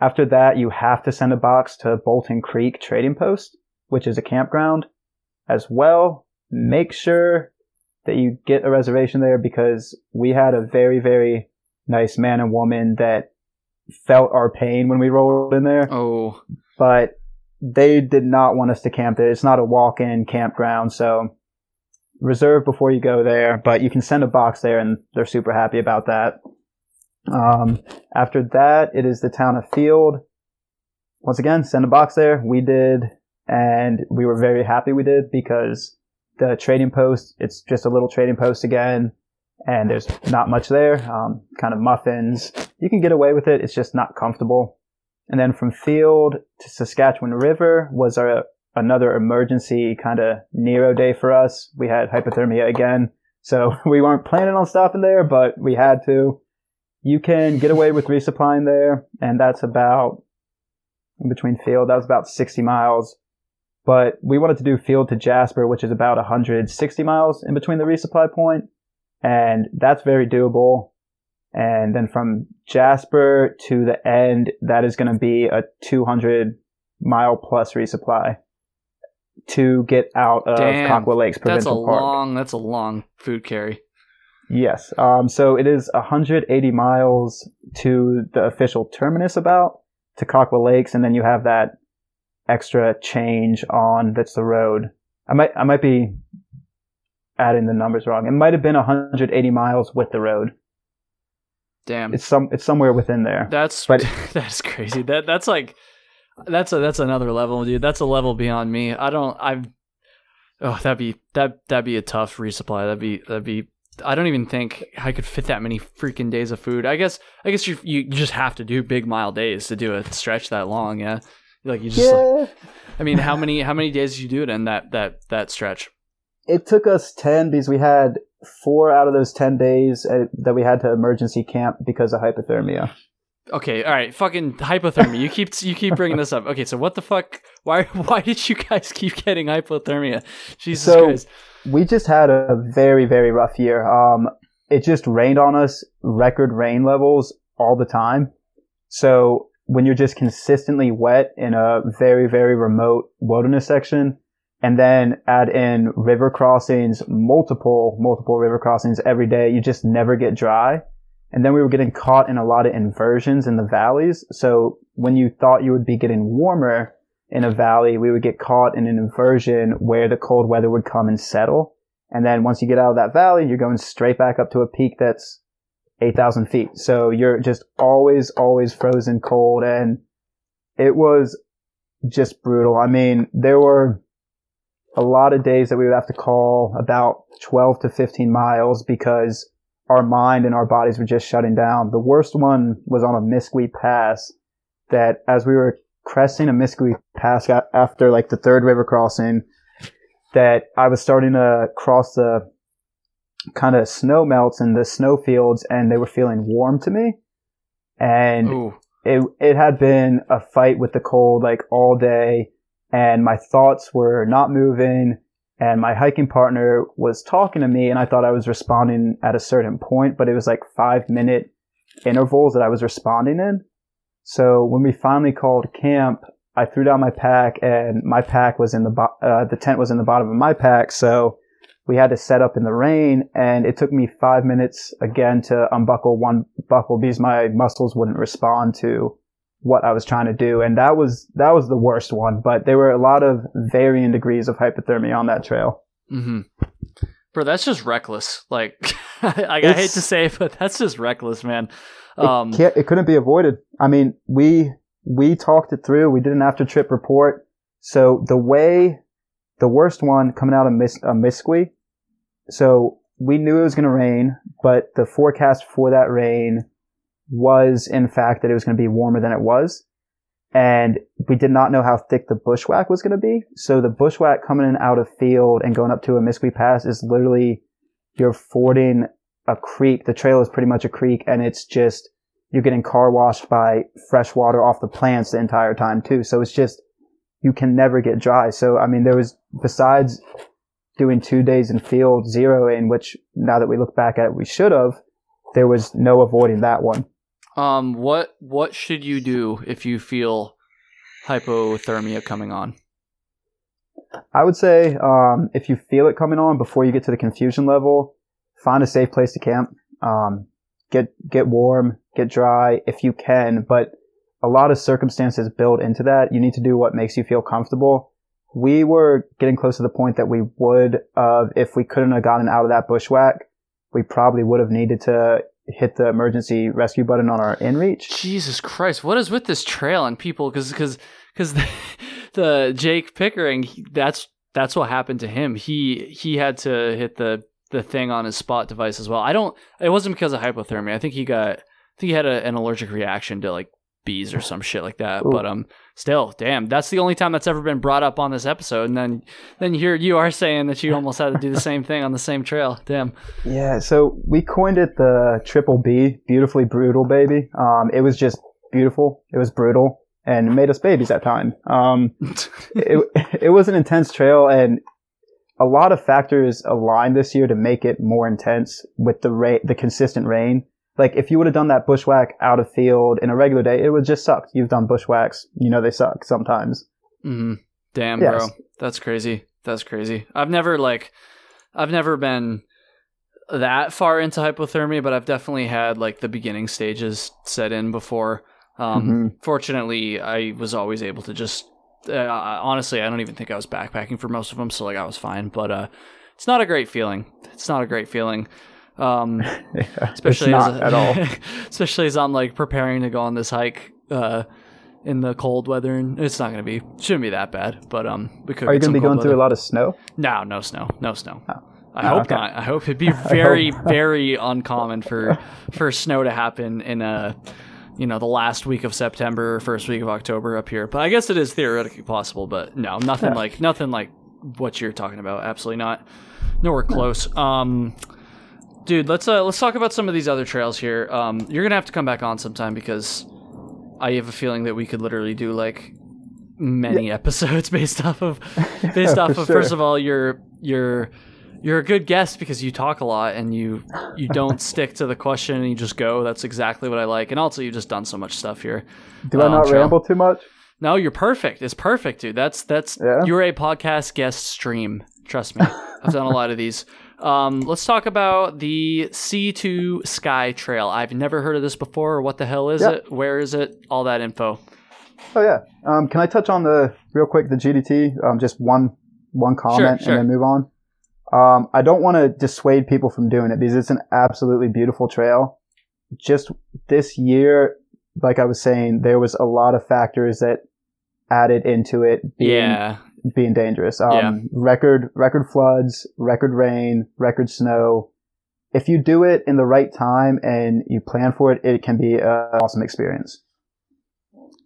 After that, you have to send a box to Boulton Creek Trading Post, which is a campground as well. Make sure that you get a reservation there because we had a very, very nice man and woman that felt our pain when we rolled in there. Oh. But they did not want us to camp there. It's not a walk-in campground, so reserve before you go there. But you can send a box there, and they're super happy about that. After that, it is the town of Field. Once again, send a box there. We did, and we were very happy we did because the trading post, it's just a little trading post again, and there's not much there, kind of muffins. You can get away with it. It's just not comfortable. And then from Field to Saskatchewan River was another emergency kind of Nero day for us. We had hypothermia again, so we weren't planning on stopping there, but we had to. You can get away with resupplying there, and that's about, between Field, that was about 60 miles. But we wanted to do Field to Jasper, which is about 160 miles in between the resupply point, and that's very doable. And then from Jasper to the end, that is going to be a 200-mile-plus resupply to get out of Kakwa Lakes Provincial Park. That's a long food carry. Yes. So it is 180 miles to the official terminus about, to Kakwa Lakes, and then you have that extra change on that's the road. I might be adding the numbers wrong. It might have been 180 miles with the road. Damn. It's somewhere within there. That's crazy. That's another level, dude. That's a level beyond me. That'd be a tough resupply. That'd be I don't even think I could fit that many freaking days of food. I guess you just have to do big mile days to do a stretch that long. Yeah, like you just. Yeah. Like, I mean, how many days did you do it in that stretch? It took us 10 because we had 4 out of those 10 days that we had to emergency camp because of hypothermia. Okay, all right, fucking hypothermia. You keep bringing this up. Okay, so what the fuck? Why did you guys keep getting hypothermia? Jesus Christ. We just had a very, very rough year. It just rained on us, record rain levels all the time. So when you're just consistently wet in a very, very remote wilderness section, and then add in river crossings, multiple river crossings every day, you just never get dry. And then we were getting caught in a lot of inversions in the valleys. So when you thought you would be getting warmer in a valley, we would get caught in an inversion where the cold weather would come and settle. And then once you get out of that valley, you're going straight back up to a peak that's 8,000 feet. So you're just always, always frozen cold. And it was just brutal. I mean, there were a lot of days that we would have to call about 12 to 15 miles because our mind and our bodies were just shutting down. The worst one was on Amiskwi Pass, that as we were cresting Amiskwi Pass after like the third river crossing, that I was starting to cross the kind of snow melts and the snow fields, and they were feeling warm to me. And it had been a fight with the cold like all day, and my thoughts were not moving. And my hiking partner was talking to me, and I thought I was responding at a certain point, but it was like 5-minute intervals that I was responding in. So when we finally called camp, I threw down my pack, and my pack was in the tent was in the bottom of my pack, so we had to set up in the rain, and it took me 5 minutes again to unbuckle one buckle because my muscles wouldn't respond to what I was trying to do, and that was the worst one. But there were a lot of varying degrees of hypothermia on that trail. Mm-hmm. Bro, that's just reckless. Like, I hate to say it, but that's just reckless, man. It couldn't be avoided. I mean, we talked it through. We did an after trip report. So the worst one coming out of Amiskwi. So we knew it was going to rain, but the forecast for that rain was in fact that it was going to be warmer than it was. And we did not know how thick the bushwhack was going to be. So the bushwhack coming in out of Field and going up to Amiskwi Pass is literally, you're fording a creek. The trail is pretty much a creek, and it's just, you're getting car washed by fresh water off the plants the entire time too. So it's just, you can never get dry. So, I mean, there was, besides doing 2 days in Field, zero in, which now that we look back at it, we should have, there was no avoiding that one. What should you do if you feel hypothermia coming on? I would say, if you feel it coming on before you get to the confusion level, find a safe place to camp. Get warm, get dry if you can, but a lot of circumstances build into that. You need to do what makes you feel comfortable. We were getting close to the point that we would have, if we couldn't have gotten out of that bushwhack, we probably would have needed to hit the emergency rescue button on our inReach. Jesus Christ, what is with this trail and people? Because the Jake Pickering, that's what happened to him. He had to hit the thing on his spot device as well. It wasn't because of hypothermia. I think he had an allergic reaction to like bees or some shit like that. Ooh. But still, damn, that's the only time that's ever been brought up on this episode. And then here you are saying that you almost had to do the same thing on the same trail. Damn. Yeah. So we coined it the triple B, beautifully brutal, baby. It was just beautiful. It was brutal, and it made us babies that time. It was an intense trail, and a lot of factors aligned this year to make it more intense with the consistent rain. Like, if you would have done that bushwhack out of Field in a regular day, it would just suck. You've done bushwhacks. You know they suck sometimes. Mm-hmm. Damn, yes. Bro. That's crazy. I've never been that far into hypothermia, but I've definitely had, like, the beginning stages set in before. Fortunately, I was always able to just... honestly, I don't even think I was backpacking for most of them, so, like, I was fine. But it's not a great feeling. Especially at all, especially as I'm like preparing to go on this hike in the cold weather, and it's not going to be shouldn't be that bad, but we could. Are you going to be going through a lot of snow? No snow. Oh. I hope not. I hope it'd be very very uncommon for snow to happen in the last week of September or first week of October up here. But I guess it is theoretically possible, but no, nothing like what you're talking about. Absolutely not. Nowhere close. Dude, let's talk about some of these other trails here. You're gonna have to come back on sometime because I have a feeling that we could literally do like many episodes based off of. Sure. First of all, you're a good guest because you talk a lot and you don't stick to the question and you just go. That's exactly what I like. And also, you've just done so much stuff here. Do I not ramble too much? No, you're perfect. It's perfect, dude. You're a podcast guest stream. Trust me, I've done a lot of these. Let's talk about the Sea to Sky Trail. I've never heard of this before. What the hell is it? Where is it? All that info. Oh, yeah. Can I touch on real quick, the GDT? Just one comment sure. And then move on. I don't want to dissuade people from doing it because it's an absolutely beautiful trail. Just this year, like I was saying, there was a lot of factors that added into it being dangerous. Record floods, record rain, record snow. If you do it in the right time and you plan for it, it can be an awesome experience.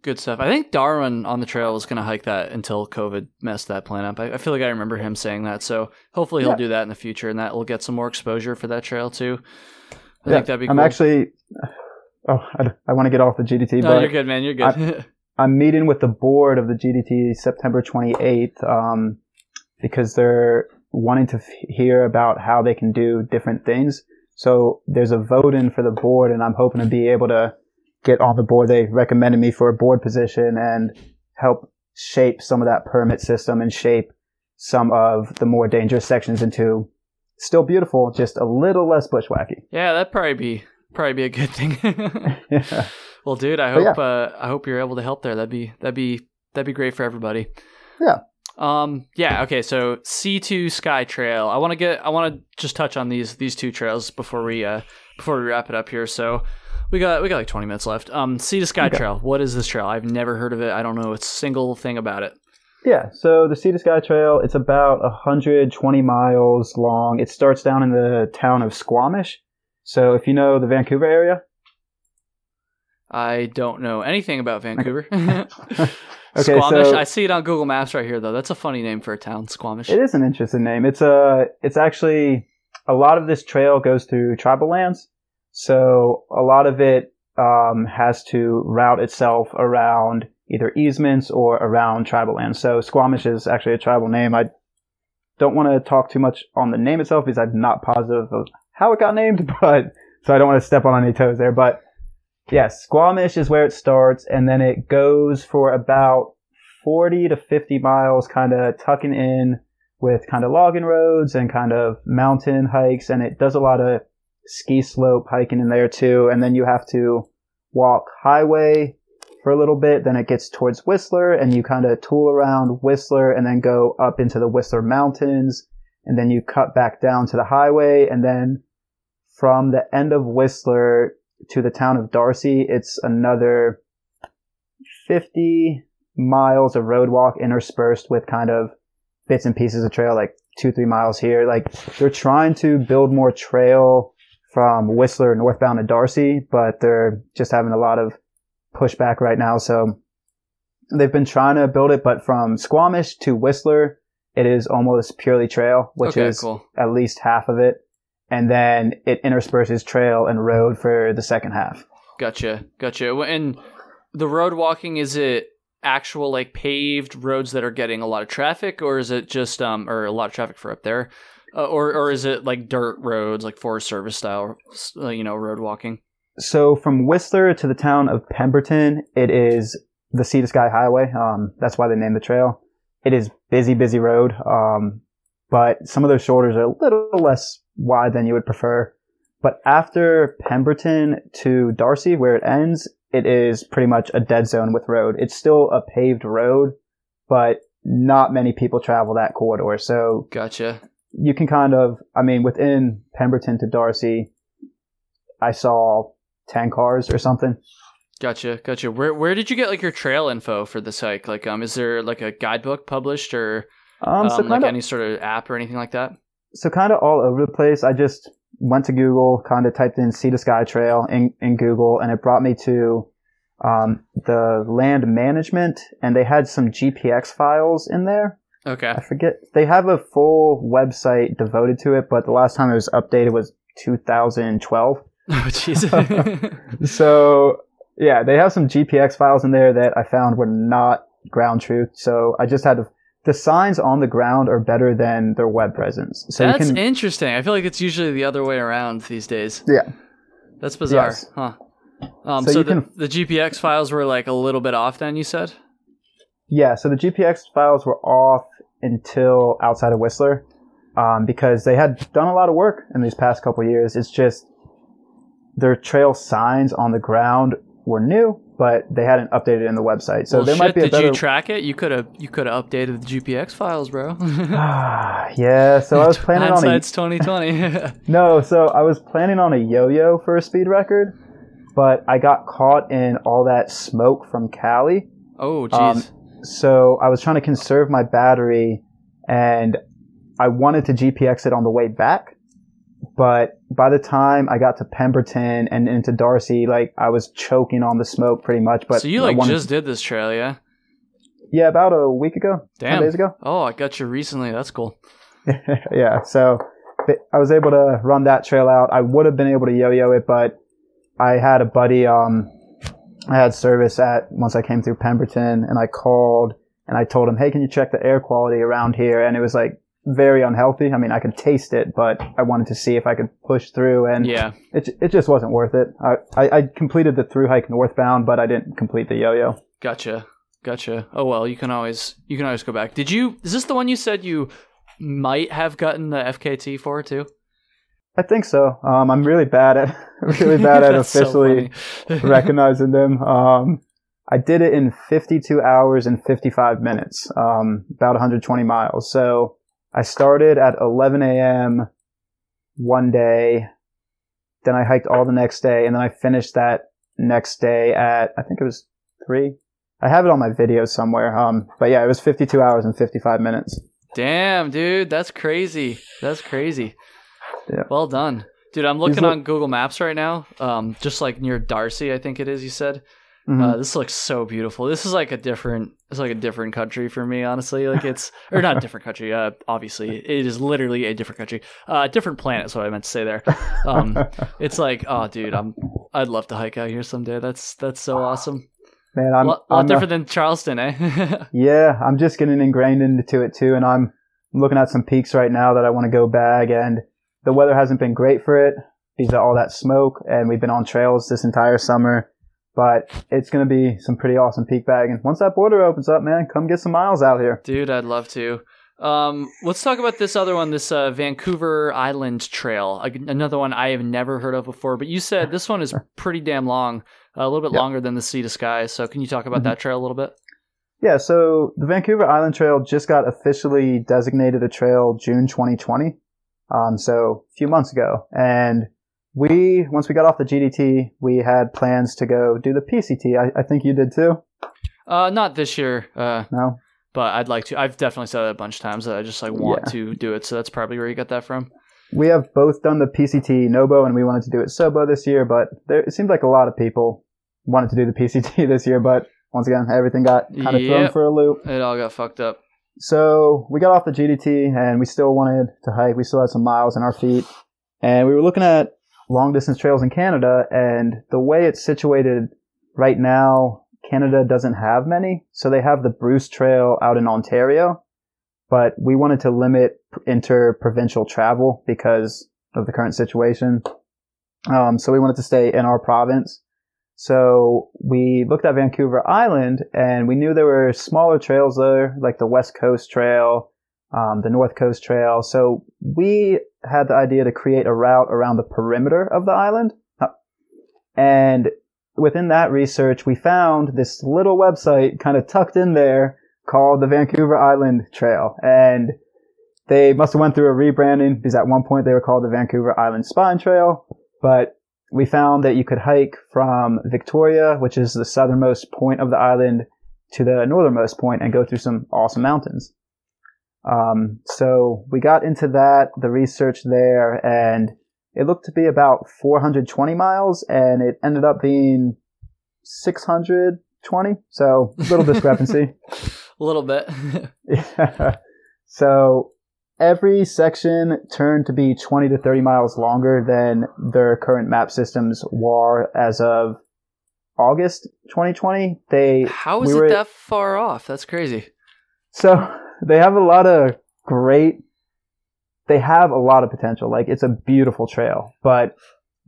Good stuff. I think Darwin on the trail was going to hike that until COVID messed that plan up. I feel like I remember him saying that. So hopefully he'll do that in the future, and that will get some more exposure for that trail too. I think that'd be cool. I'm actually... Oh, I want to get off the GDT. No, you're good, man. You're good. I'm meeting with the board of the GDT September 28th because they're wanting to hear about how they can do different things. So there's a vote in for the board, and I'm hoping to be able to get on the board. They recommended me for a board position and help shape some of that permit system and shape some of the more dangerous sections into still beautiful, just a little less bushwhacky. Yeah, that'd probably be a good thing. Yeah. Well, dude, I hope you're able to help there. That'd be great for everybody. Yeah. Okay. So Sea to Sky Trail. I want to just touch on these two trails before we wrap it up here. So we got like 20 minutes left. Sea to Sky Trail. What is this trail? I've never heard of it. I don't know a single thing about it. Yeah. So the Sea to Sky Trail, it's about 120 miles long. It starts down in the town of Squamish. So if you know the Vancouver area. I don't know anything about Vancouver. Okay, Squamish. So, I see it on Google Maps right here, though. That's a funny name for a town, Squamish. It is an interesting name. It's actually a lot of this trail goes through tribal lands, so a lot of it has to route itself around either easements or around tribal lands. So Squamish is actually a tribal name. I don't want to talk too much on the name itself because I'm not positive of how it got named, but so I don't want to step on any toes there, but. Yes, Squamish is where it starts, and then it goes for about 40 to 50 miles, kind of tucking in with kind of logging roads and kind of mountain hikes, and it does a lot of ski slope hiking in there too, and then you have to walk highway for a little bit, then it gets towards Whistler, and you kind of tool around Whistler and then go up into the Whistler Mountains, and then you cut back down to the highway, and then from the end of Whistler to the town of Darcy, it's another 50 miles of road walk interspersed with kind of bits and pieces of trail, like 2-3 miles here. Like, they're trying to build more trail from Whistler northbound to Darcy, but they're just having a lot of pushback right now. So they've been trying to build it, but from Squamish to Whistler, it is almost purely trail, which is cool. At least half of it. And then it intersperses trail and road for the second half. Gotcha. And the road walking, is it actual like paved roads that are getting a lot of traffic, or is it just or a lot of traffic for up there, or is it like dirt roads, like Forest Service style, road walking? So from Whistler to the town of Pemberton, it is the Sea to Sky Highway. That's why they named the trail. It is busy road. But some of those shoulders are a little less wide than you would prefer. But after Pemberton to Darcy, where it ends, it is pretty much a dead zone with road. It's still a paved road, but not many people travel that corridor. So gotcha. You can kind of, within Pemberton to Darcy, I saw 10 cars or something. Gotcha. Where did you get like your trail info for this hike? Like, is there like a guidebook published or? Any sort of app or anything like that? So kind of all over the place. I just went to Google, kind of typed in Sea to Sky Trail in Google, and it brought me to the land management, and they had some GPX files in there. Okay. I forget. They have a full website devoted to it, but the last time it was updated was 2012. Oh, Jesus. So, yeah, they have some GPX files in there that I found were not ground truth, so I just had to... The signs on the ground are better than their web presence. So that's interesting. I feel like it's usually the other way around these days. Yeah. That's bizarre. Yes. Huh. The GPX files were like a little bit off then, you said? Yeah. So the GPX files were off until outside of Whistler because they had done a lot of work in these past couple of years. It's just their trail signs on the ground were new, but they hadn't updated it in the website. So well, there might be a better... Did you track it? You could have updated the GPX files, bro. Yeah, so I was planning on... Hindsight's 2020. No, so I was planning on a yo-yo for a speed record, but I got caught in all that smoke from Cali. Oh, jeez. So I was trying to conserve my battery, and I wanted to GPX it on the way back. But by the time I got to Pemberton and into Darcy, like I was choking on the smoke pretty much. But so you like just did this trail, yeah? Yeah, about a week ago. Damn. 10 days ago. Oh, I got you recently. That's cool. Yeah. So I was able to run that trail out. I would have been able to yo-yo it, but I had a buddy. I had service at once I came through Pemberton, and I called and I told him, "Hey, can you check the air quality around here?" And it was like very unhealthy. I could taste it, but I wanted to see if I could push through, and yeah, it just wasn't worth it. I completed the through hike northbound, but I didn't complete the yo-yo. Gotcha. Gotcha. Oh, well, you can always go back. Is this the one you said you might have gotten the FKT for too? I think so. I'm really bad at officially recognizing them. I did it in 52 hours and 55 minutes, about 120 miles. So I started at 11 a.m. one day, then I hiked all the next day, and then I finished that next day at, I think it was 3. I have it on my video somewhere. But yeah, it was 52 hours and 55 minutes. Damn, dude. That's crazy. Yeah. Well done. Dude, I'm looking on Google Maps right now, just like near Darcy, I think it is, you said. Mm-hmm. This looks so beautiful. This is like a different country for me, honestly. Like it's, or not a different country. Obviously it is literally a different country, different planet is what I meant to say there. It's like, oh dude, I'd love to hike out here someday. That's so awesome, man. I'm different than Charleston, eh? Yeah. I'm just getting ingrained into it too. And I'm looking at some peaks right now that I want to go back, and the weather hasn't been great for it because of all that smoke. And we've been on trails this entire summer. But it's going to be some pretty awesome peak bagging. Once that border opens up, man, come get some miles out here. Dude, I'd love to. Let's talk about this other one, this Vancouver Island Trail, another one I have never heard of before. But you said this one is pretty damn long, a little bit longer than the Sea to Sky. So can you talk about that trail a little bit? Yeah, so the Vancouver Island Trail just got officially designated a trail June 2020, so a few months ago. And once we got off the GDT, we had plans to go do the PCT. I think you did too. Not this year. No. But I'd like to. I've definitely said that a bunch of times that I just want to do it. So that's probably where you got that from. We have both done the PCT Nobo, and we wanted to do it Sobo this year. But it seemed like a lot of people wanted to do the PCT this year. But once again, everything got kind of thrown for a loop. It all got fucked up. So we got off the GDT, and we still wanted to hike. We still had some miles in our feet. And we were looking at long distance trails in Canada, and the way it's situated right now, Canada doesn't have many. So they have the Bruce Trail out in Ontario, but we wanted to limit interprovincial travel because of the current situation. So we wanted to stay in our province. So we looked at Vancouver Island, and we knew there were smaller trails there, like the West Coast Trail, the North Coast Trail. So we had the idea to create a route around the perimeter of the island. And within that research, we found this little website kind of tucked in there called the Vancouver Island Trail. And they must have went through a rebranding because at one point they were called the Vancouver Island Spine Trail. But we found that you could hike from Victoria, which is the southernmost point of the island, to the northernmost point and go through some awesome mountains. So we got into that, the research there, and it looked to be about 420 miles, and it ended up being 620. So a little discrepancy. A little bit. Yeah. So every section turned to be 20 to 30 miles longer than their current map systems were as of August 2020. How is it that far off? That's crazy. So they have a lot of potential. Like, it's a beautiful trail, but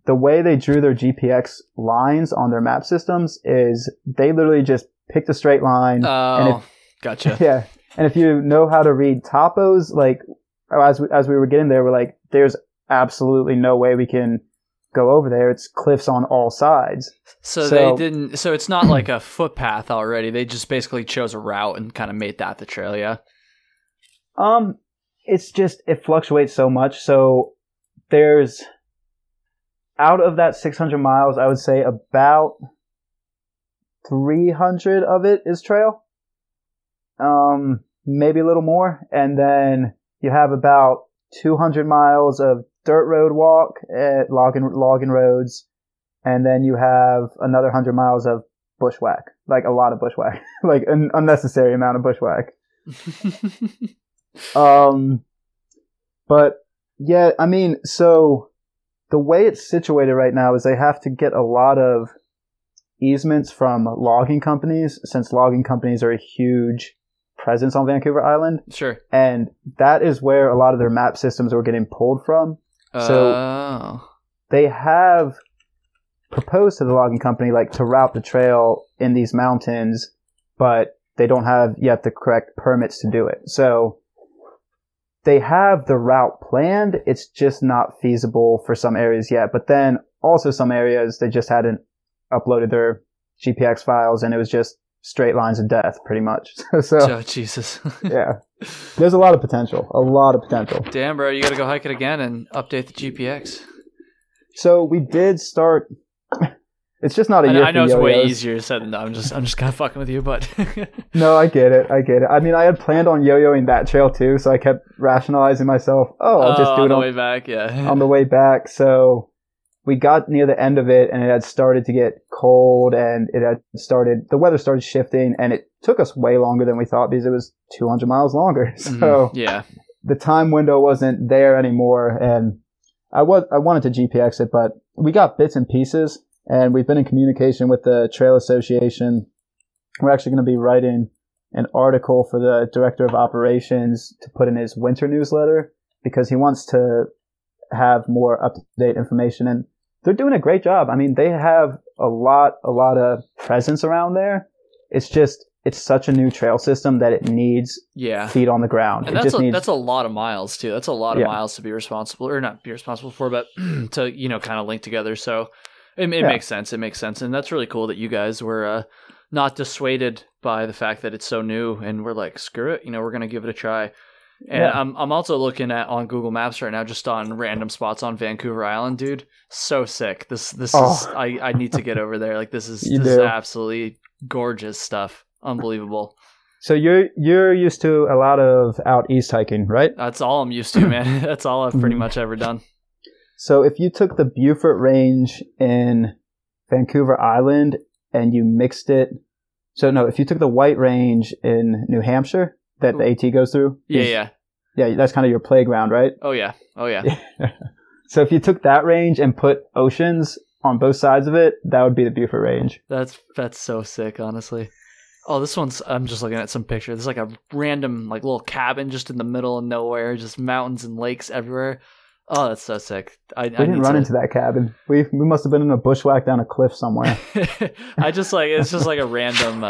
the way they drew their GPX lines on their map systems is they literally just picked a straight line. Oh, gotcha. Yeah. And if you know how to read topos, like as we were getting there, we're like, there's absolutely no way we can go over there. It's cliffs on all sides. So it's not like a footpath already. They just basically chose a route and kind of made that the trail. Yeah. It's just, it fluctuates so much. So there's, out of that 600 miles, I would say about 300 of it is trail. Maybe a little more. And then you have about 200 miles of dirt road walk at logging roads. And then you have another 100 miles of bushwhack, like a lot of bushwhack, like an unnecessary amount of bushwhack. But yeah, I mean, so the way it's situated right now is they have to get a lot of easements from logging companies, since logging companies are a huge presence on Vancouver Island. Sure. And that is where a lot of their map systems are getting pulled from. So they have proposed to the logging company, like, to route the trail in these mountains, but They don't have yet the correct permits to do it. So they have the route planned. It's just not feasible for some areas yet. But then also some areas, they just hadn't uploaded their GPX files, and it was just straight lines of death pretty much. Oh, Jesus. Yeah. There's a lot of potential. A lot of potential. Damn, bro. You got to go hike it again and update the GPX. So we did start... It's just not a year. I know it's way easier said than done. I'm just kind of fucking with you, but no, I get it. I mean, I had planned on yo-yoing that trail too, so I kept rationalizing myself. Oh, I'll just do it on the way back. Yeah, on the way back. So we got near the end of it, and it had started to get cold, and the weather started shifting, and it took us way longer than we thought because it was 200 miles longer. So yeah, the time window wasn't there anymore, and I wanted to GPX it, but we got bits and pieces. And we've been in communication with the Trail Association. We're actually going to be writing an article for the Director of Operations to put in his winter newsletter because he wants to have more up-to-date information. And they're doing a great job. I mean, they have a lot of presence around there. It's just... It's such a new trail system that it needs feet on the ground. And that's a lot of miles too. That's a lot of miles to be responsible, or not be responsible for, but to, kind of link together. So it makes sense. It makes sense. And that's really cool that you guys were not dissuaded by the fact that it's so new and we're like, screw it. We're going to give it a try. And I'm also looking at on Google Maps right now, just on random spots on Vancouver Island, dude. So sick. This is, I need to get over there. Like this is absolutely gorgeous stuff. Unbelievable. So you're used to a lot of out east hiking, right? That's all I'm used to, man. That's all I've pretty much ever done. So if you took the Beaufort Range in Vancouver Island and you mixed it, if you took the White Range in New Hampshire that the AT goes through, yeah, that's kind of your playground, right? Oh yeah. So if you took that range and put oceans on both sides of it, that would be the Beaufort Range. That's so sick, honestly. Oh, this one's, I'm just looking at some picture. There's like a random little cabin just in the middle of nowhere, just mountains and lakes everywhere. Oh, that's so sick. We didn't run into that cabin. We must have been in a bushwhack down a cliff somewhere. It's just like a random,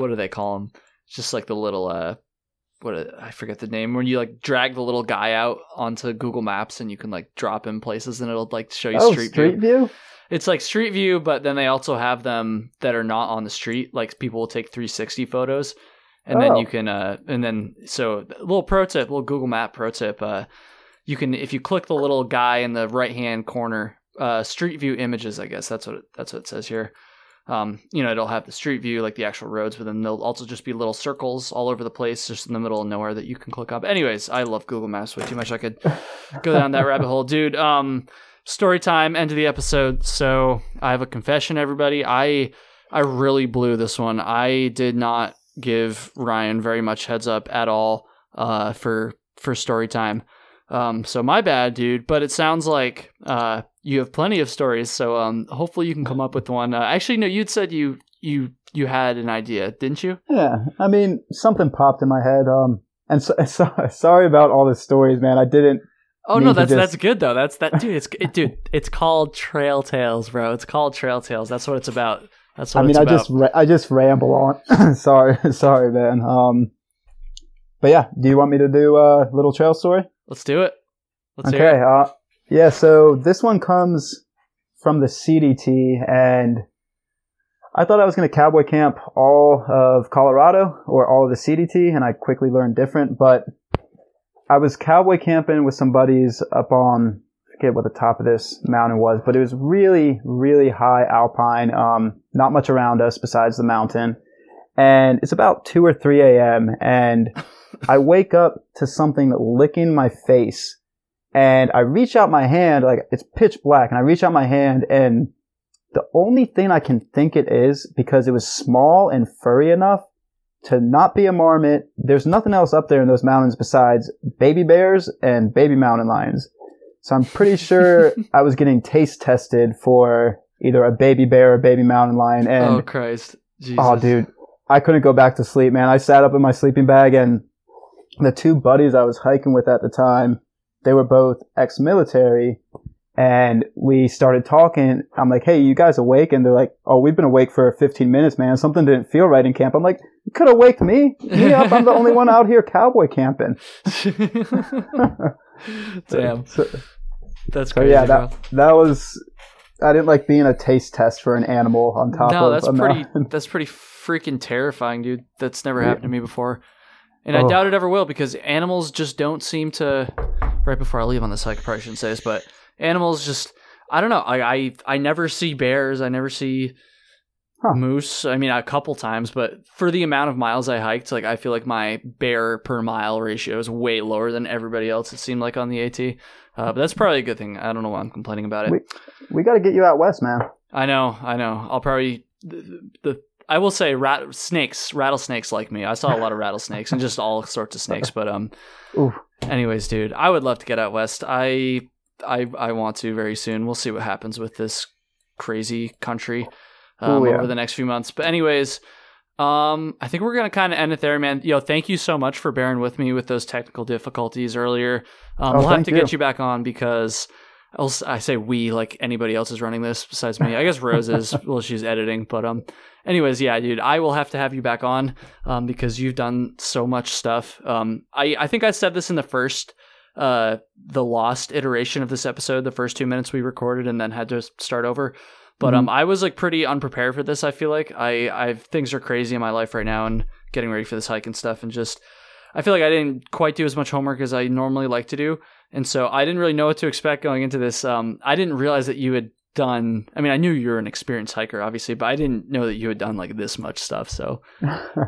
what do they call them? It's just like the little, I forget the name, when you like drag the little guy out onto Google Maps and you can like drop in places and it'll like show you street view. It's like street view, but then they also have them that are not on the street. Like people will take 360 photos and then you can, little Google Map pro tip. You can, if you click the little guy in the right hand corner, street view images, I guess that's what it says here. It'll have the street view, like the actual roads, but then there'll also just be little circles all over the place, just in the middle of nowhere that you can click on. But anyways, I love Google Maps way too much. I could go down that rabbit hole, dude. Story time, end of the episode. So I have a confession, everybody. I really blew this one. I did not give Ryan very much heads up at all for story time. So my bad, dude. But it sounds like you have plenty of stories. So hopefully you can come up with one. Actually, no, you'd said you had an idea, didn't you? Yeah, I mean something popped in my head. So, sorry about all the stories, man. I didn't. Oh no, that's good though. It's called Trail Tales, bro. It's called Trail Tales. That's what it's about. That's what it's about. I just ramble on. sorry, man. But yeah, do you want me to do a little trail story? Let's do it. Let's hear it. Yeah. So this one comes from the CDT, and I thought I was going to cowboy camp all of Colorado or all of the CDT, and I quickly learned different, but. I was cowboy camping with some buddies up on, I forget what the top of this mountain was, but it was really, really high alpine, not much around us besides the mountain. And it's about 2 or 3 a.m. and I wake up to something licking my face and I reach out my hand, like it's pitch black, and I reach out my hand and the only thing I can think it is, because it was small and furry enough, to not be a marmot. There's nothing else up there in those mountains besides baby bears and baby mountain lions. So I'm pretty sure I was getting taste tested for either a baby bear or a baby mountain lion. And, oh, Christ. Jesus. Oh, dude. I couldn't go back to sleep, man. I sat up in my sleeping bag, and the two buddies I was hiking with at the time, they were both ex-military, and we started talking. I'm like, hey, you guys awake? And they're like, oh, we've been awake for 15 minutes, man. Something didn't feel right in camp. I'm like, You could have waked me up. I'm the only one out here cowboy camping. Damn. That's crazy. So yeah, that was... I didn't like being a taste test for an animal on top of a mountain. That's pretty freaking terrifying, dude. That's never happened to me before. And I doubt it ever will, because animals just don't seem to... Right before I leave on this hike, I probably shouldn't say this, but animals just... I don't know. I never see bears. I never see moose. I mean, a couple times, but for the amount of miles I hiked, like I feel like my bear per mile ratio is way lower than everybody else, it seemed like, on the AT. But that's probably a good thing. I don't know why I'm complaining about it. We got to get you out west, man. I know. I'll probably... I will say rattlesnakes like me. I saw a lot of rattlesnakes and just all sorts of snakes. But anyways, dude, I would love to get out west. I want to very soon. We'll see what happens with this crazy country over the next few months. But anyways, I think we're going to kind of end it there, man. Yo, thank you so much for bearing with me with those technical difficulties earlier. We'll have to get you back on, because I say we, like anybody else is running this besides me. I guess Rose is, well, she's editing. But anyways, yeah, dude, I will have to have you back on because you've done so much stuff. I think I said this in the first the lost iteration of this episode, the first 2 minutes we recorded and then had to start over. But I was like pretty unprepared for this. I feel like things are crazy in my life right now, and getting ready for this hike and stuff, and just I feel like I didn't quite do as much homework as I normally like to do, and so I didn't really know what to expect going into this. I didn't realize that you had done. I mean, I knew you're an experienced hiker, obviously, but I didn't know that you had done like this much stuff. So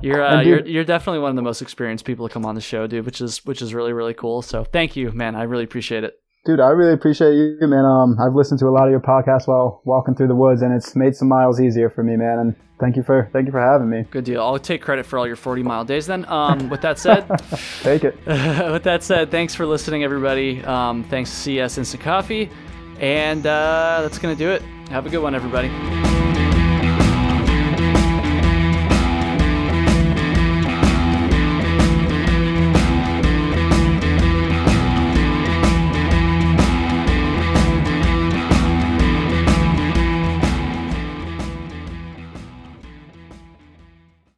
you're definitely one of the most experienced people to come on the show, dude. Which is really, really cool. So thank you, man. I really appreciate it. Dude, I really appreciate you, man. I've listened to a lot of your podcasts while walking through the woods, and it's made some miles easier for me, man. And thank you for having me. Good deal. I'll take credit for all your 40-mile days then. With that said, take it. With that said, thanks for listening, everybody. Thanks to CS Instant Coffee, and that's gonna do it. Have a good one, everybody.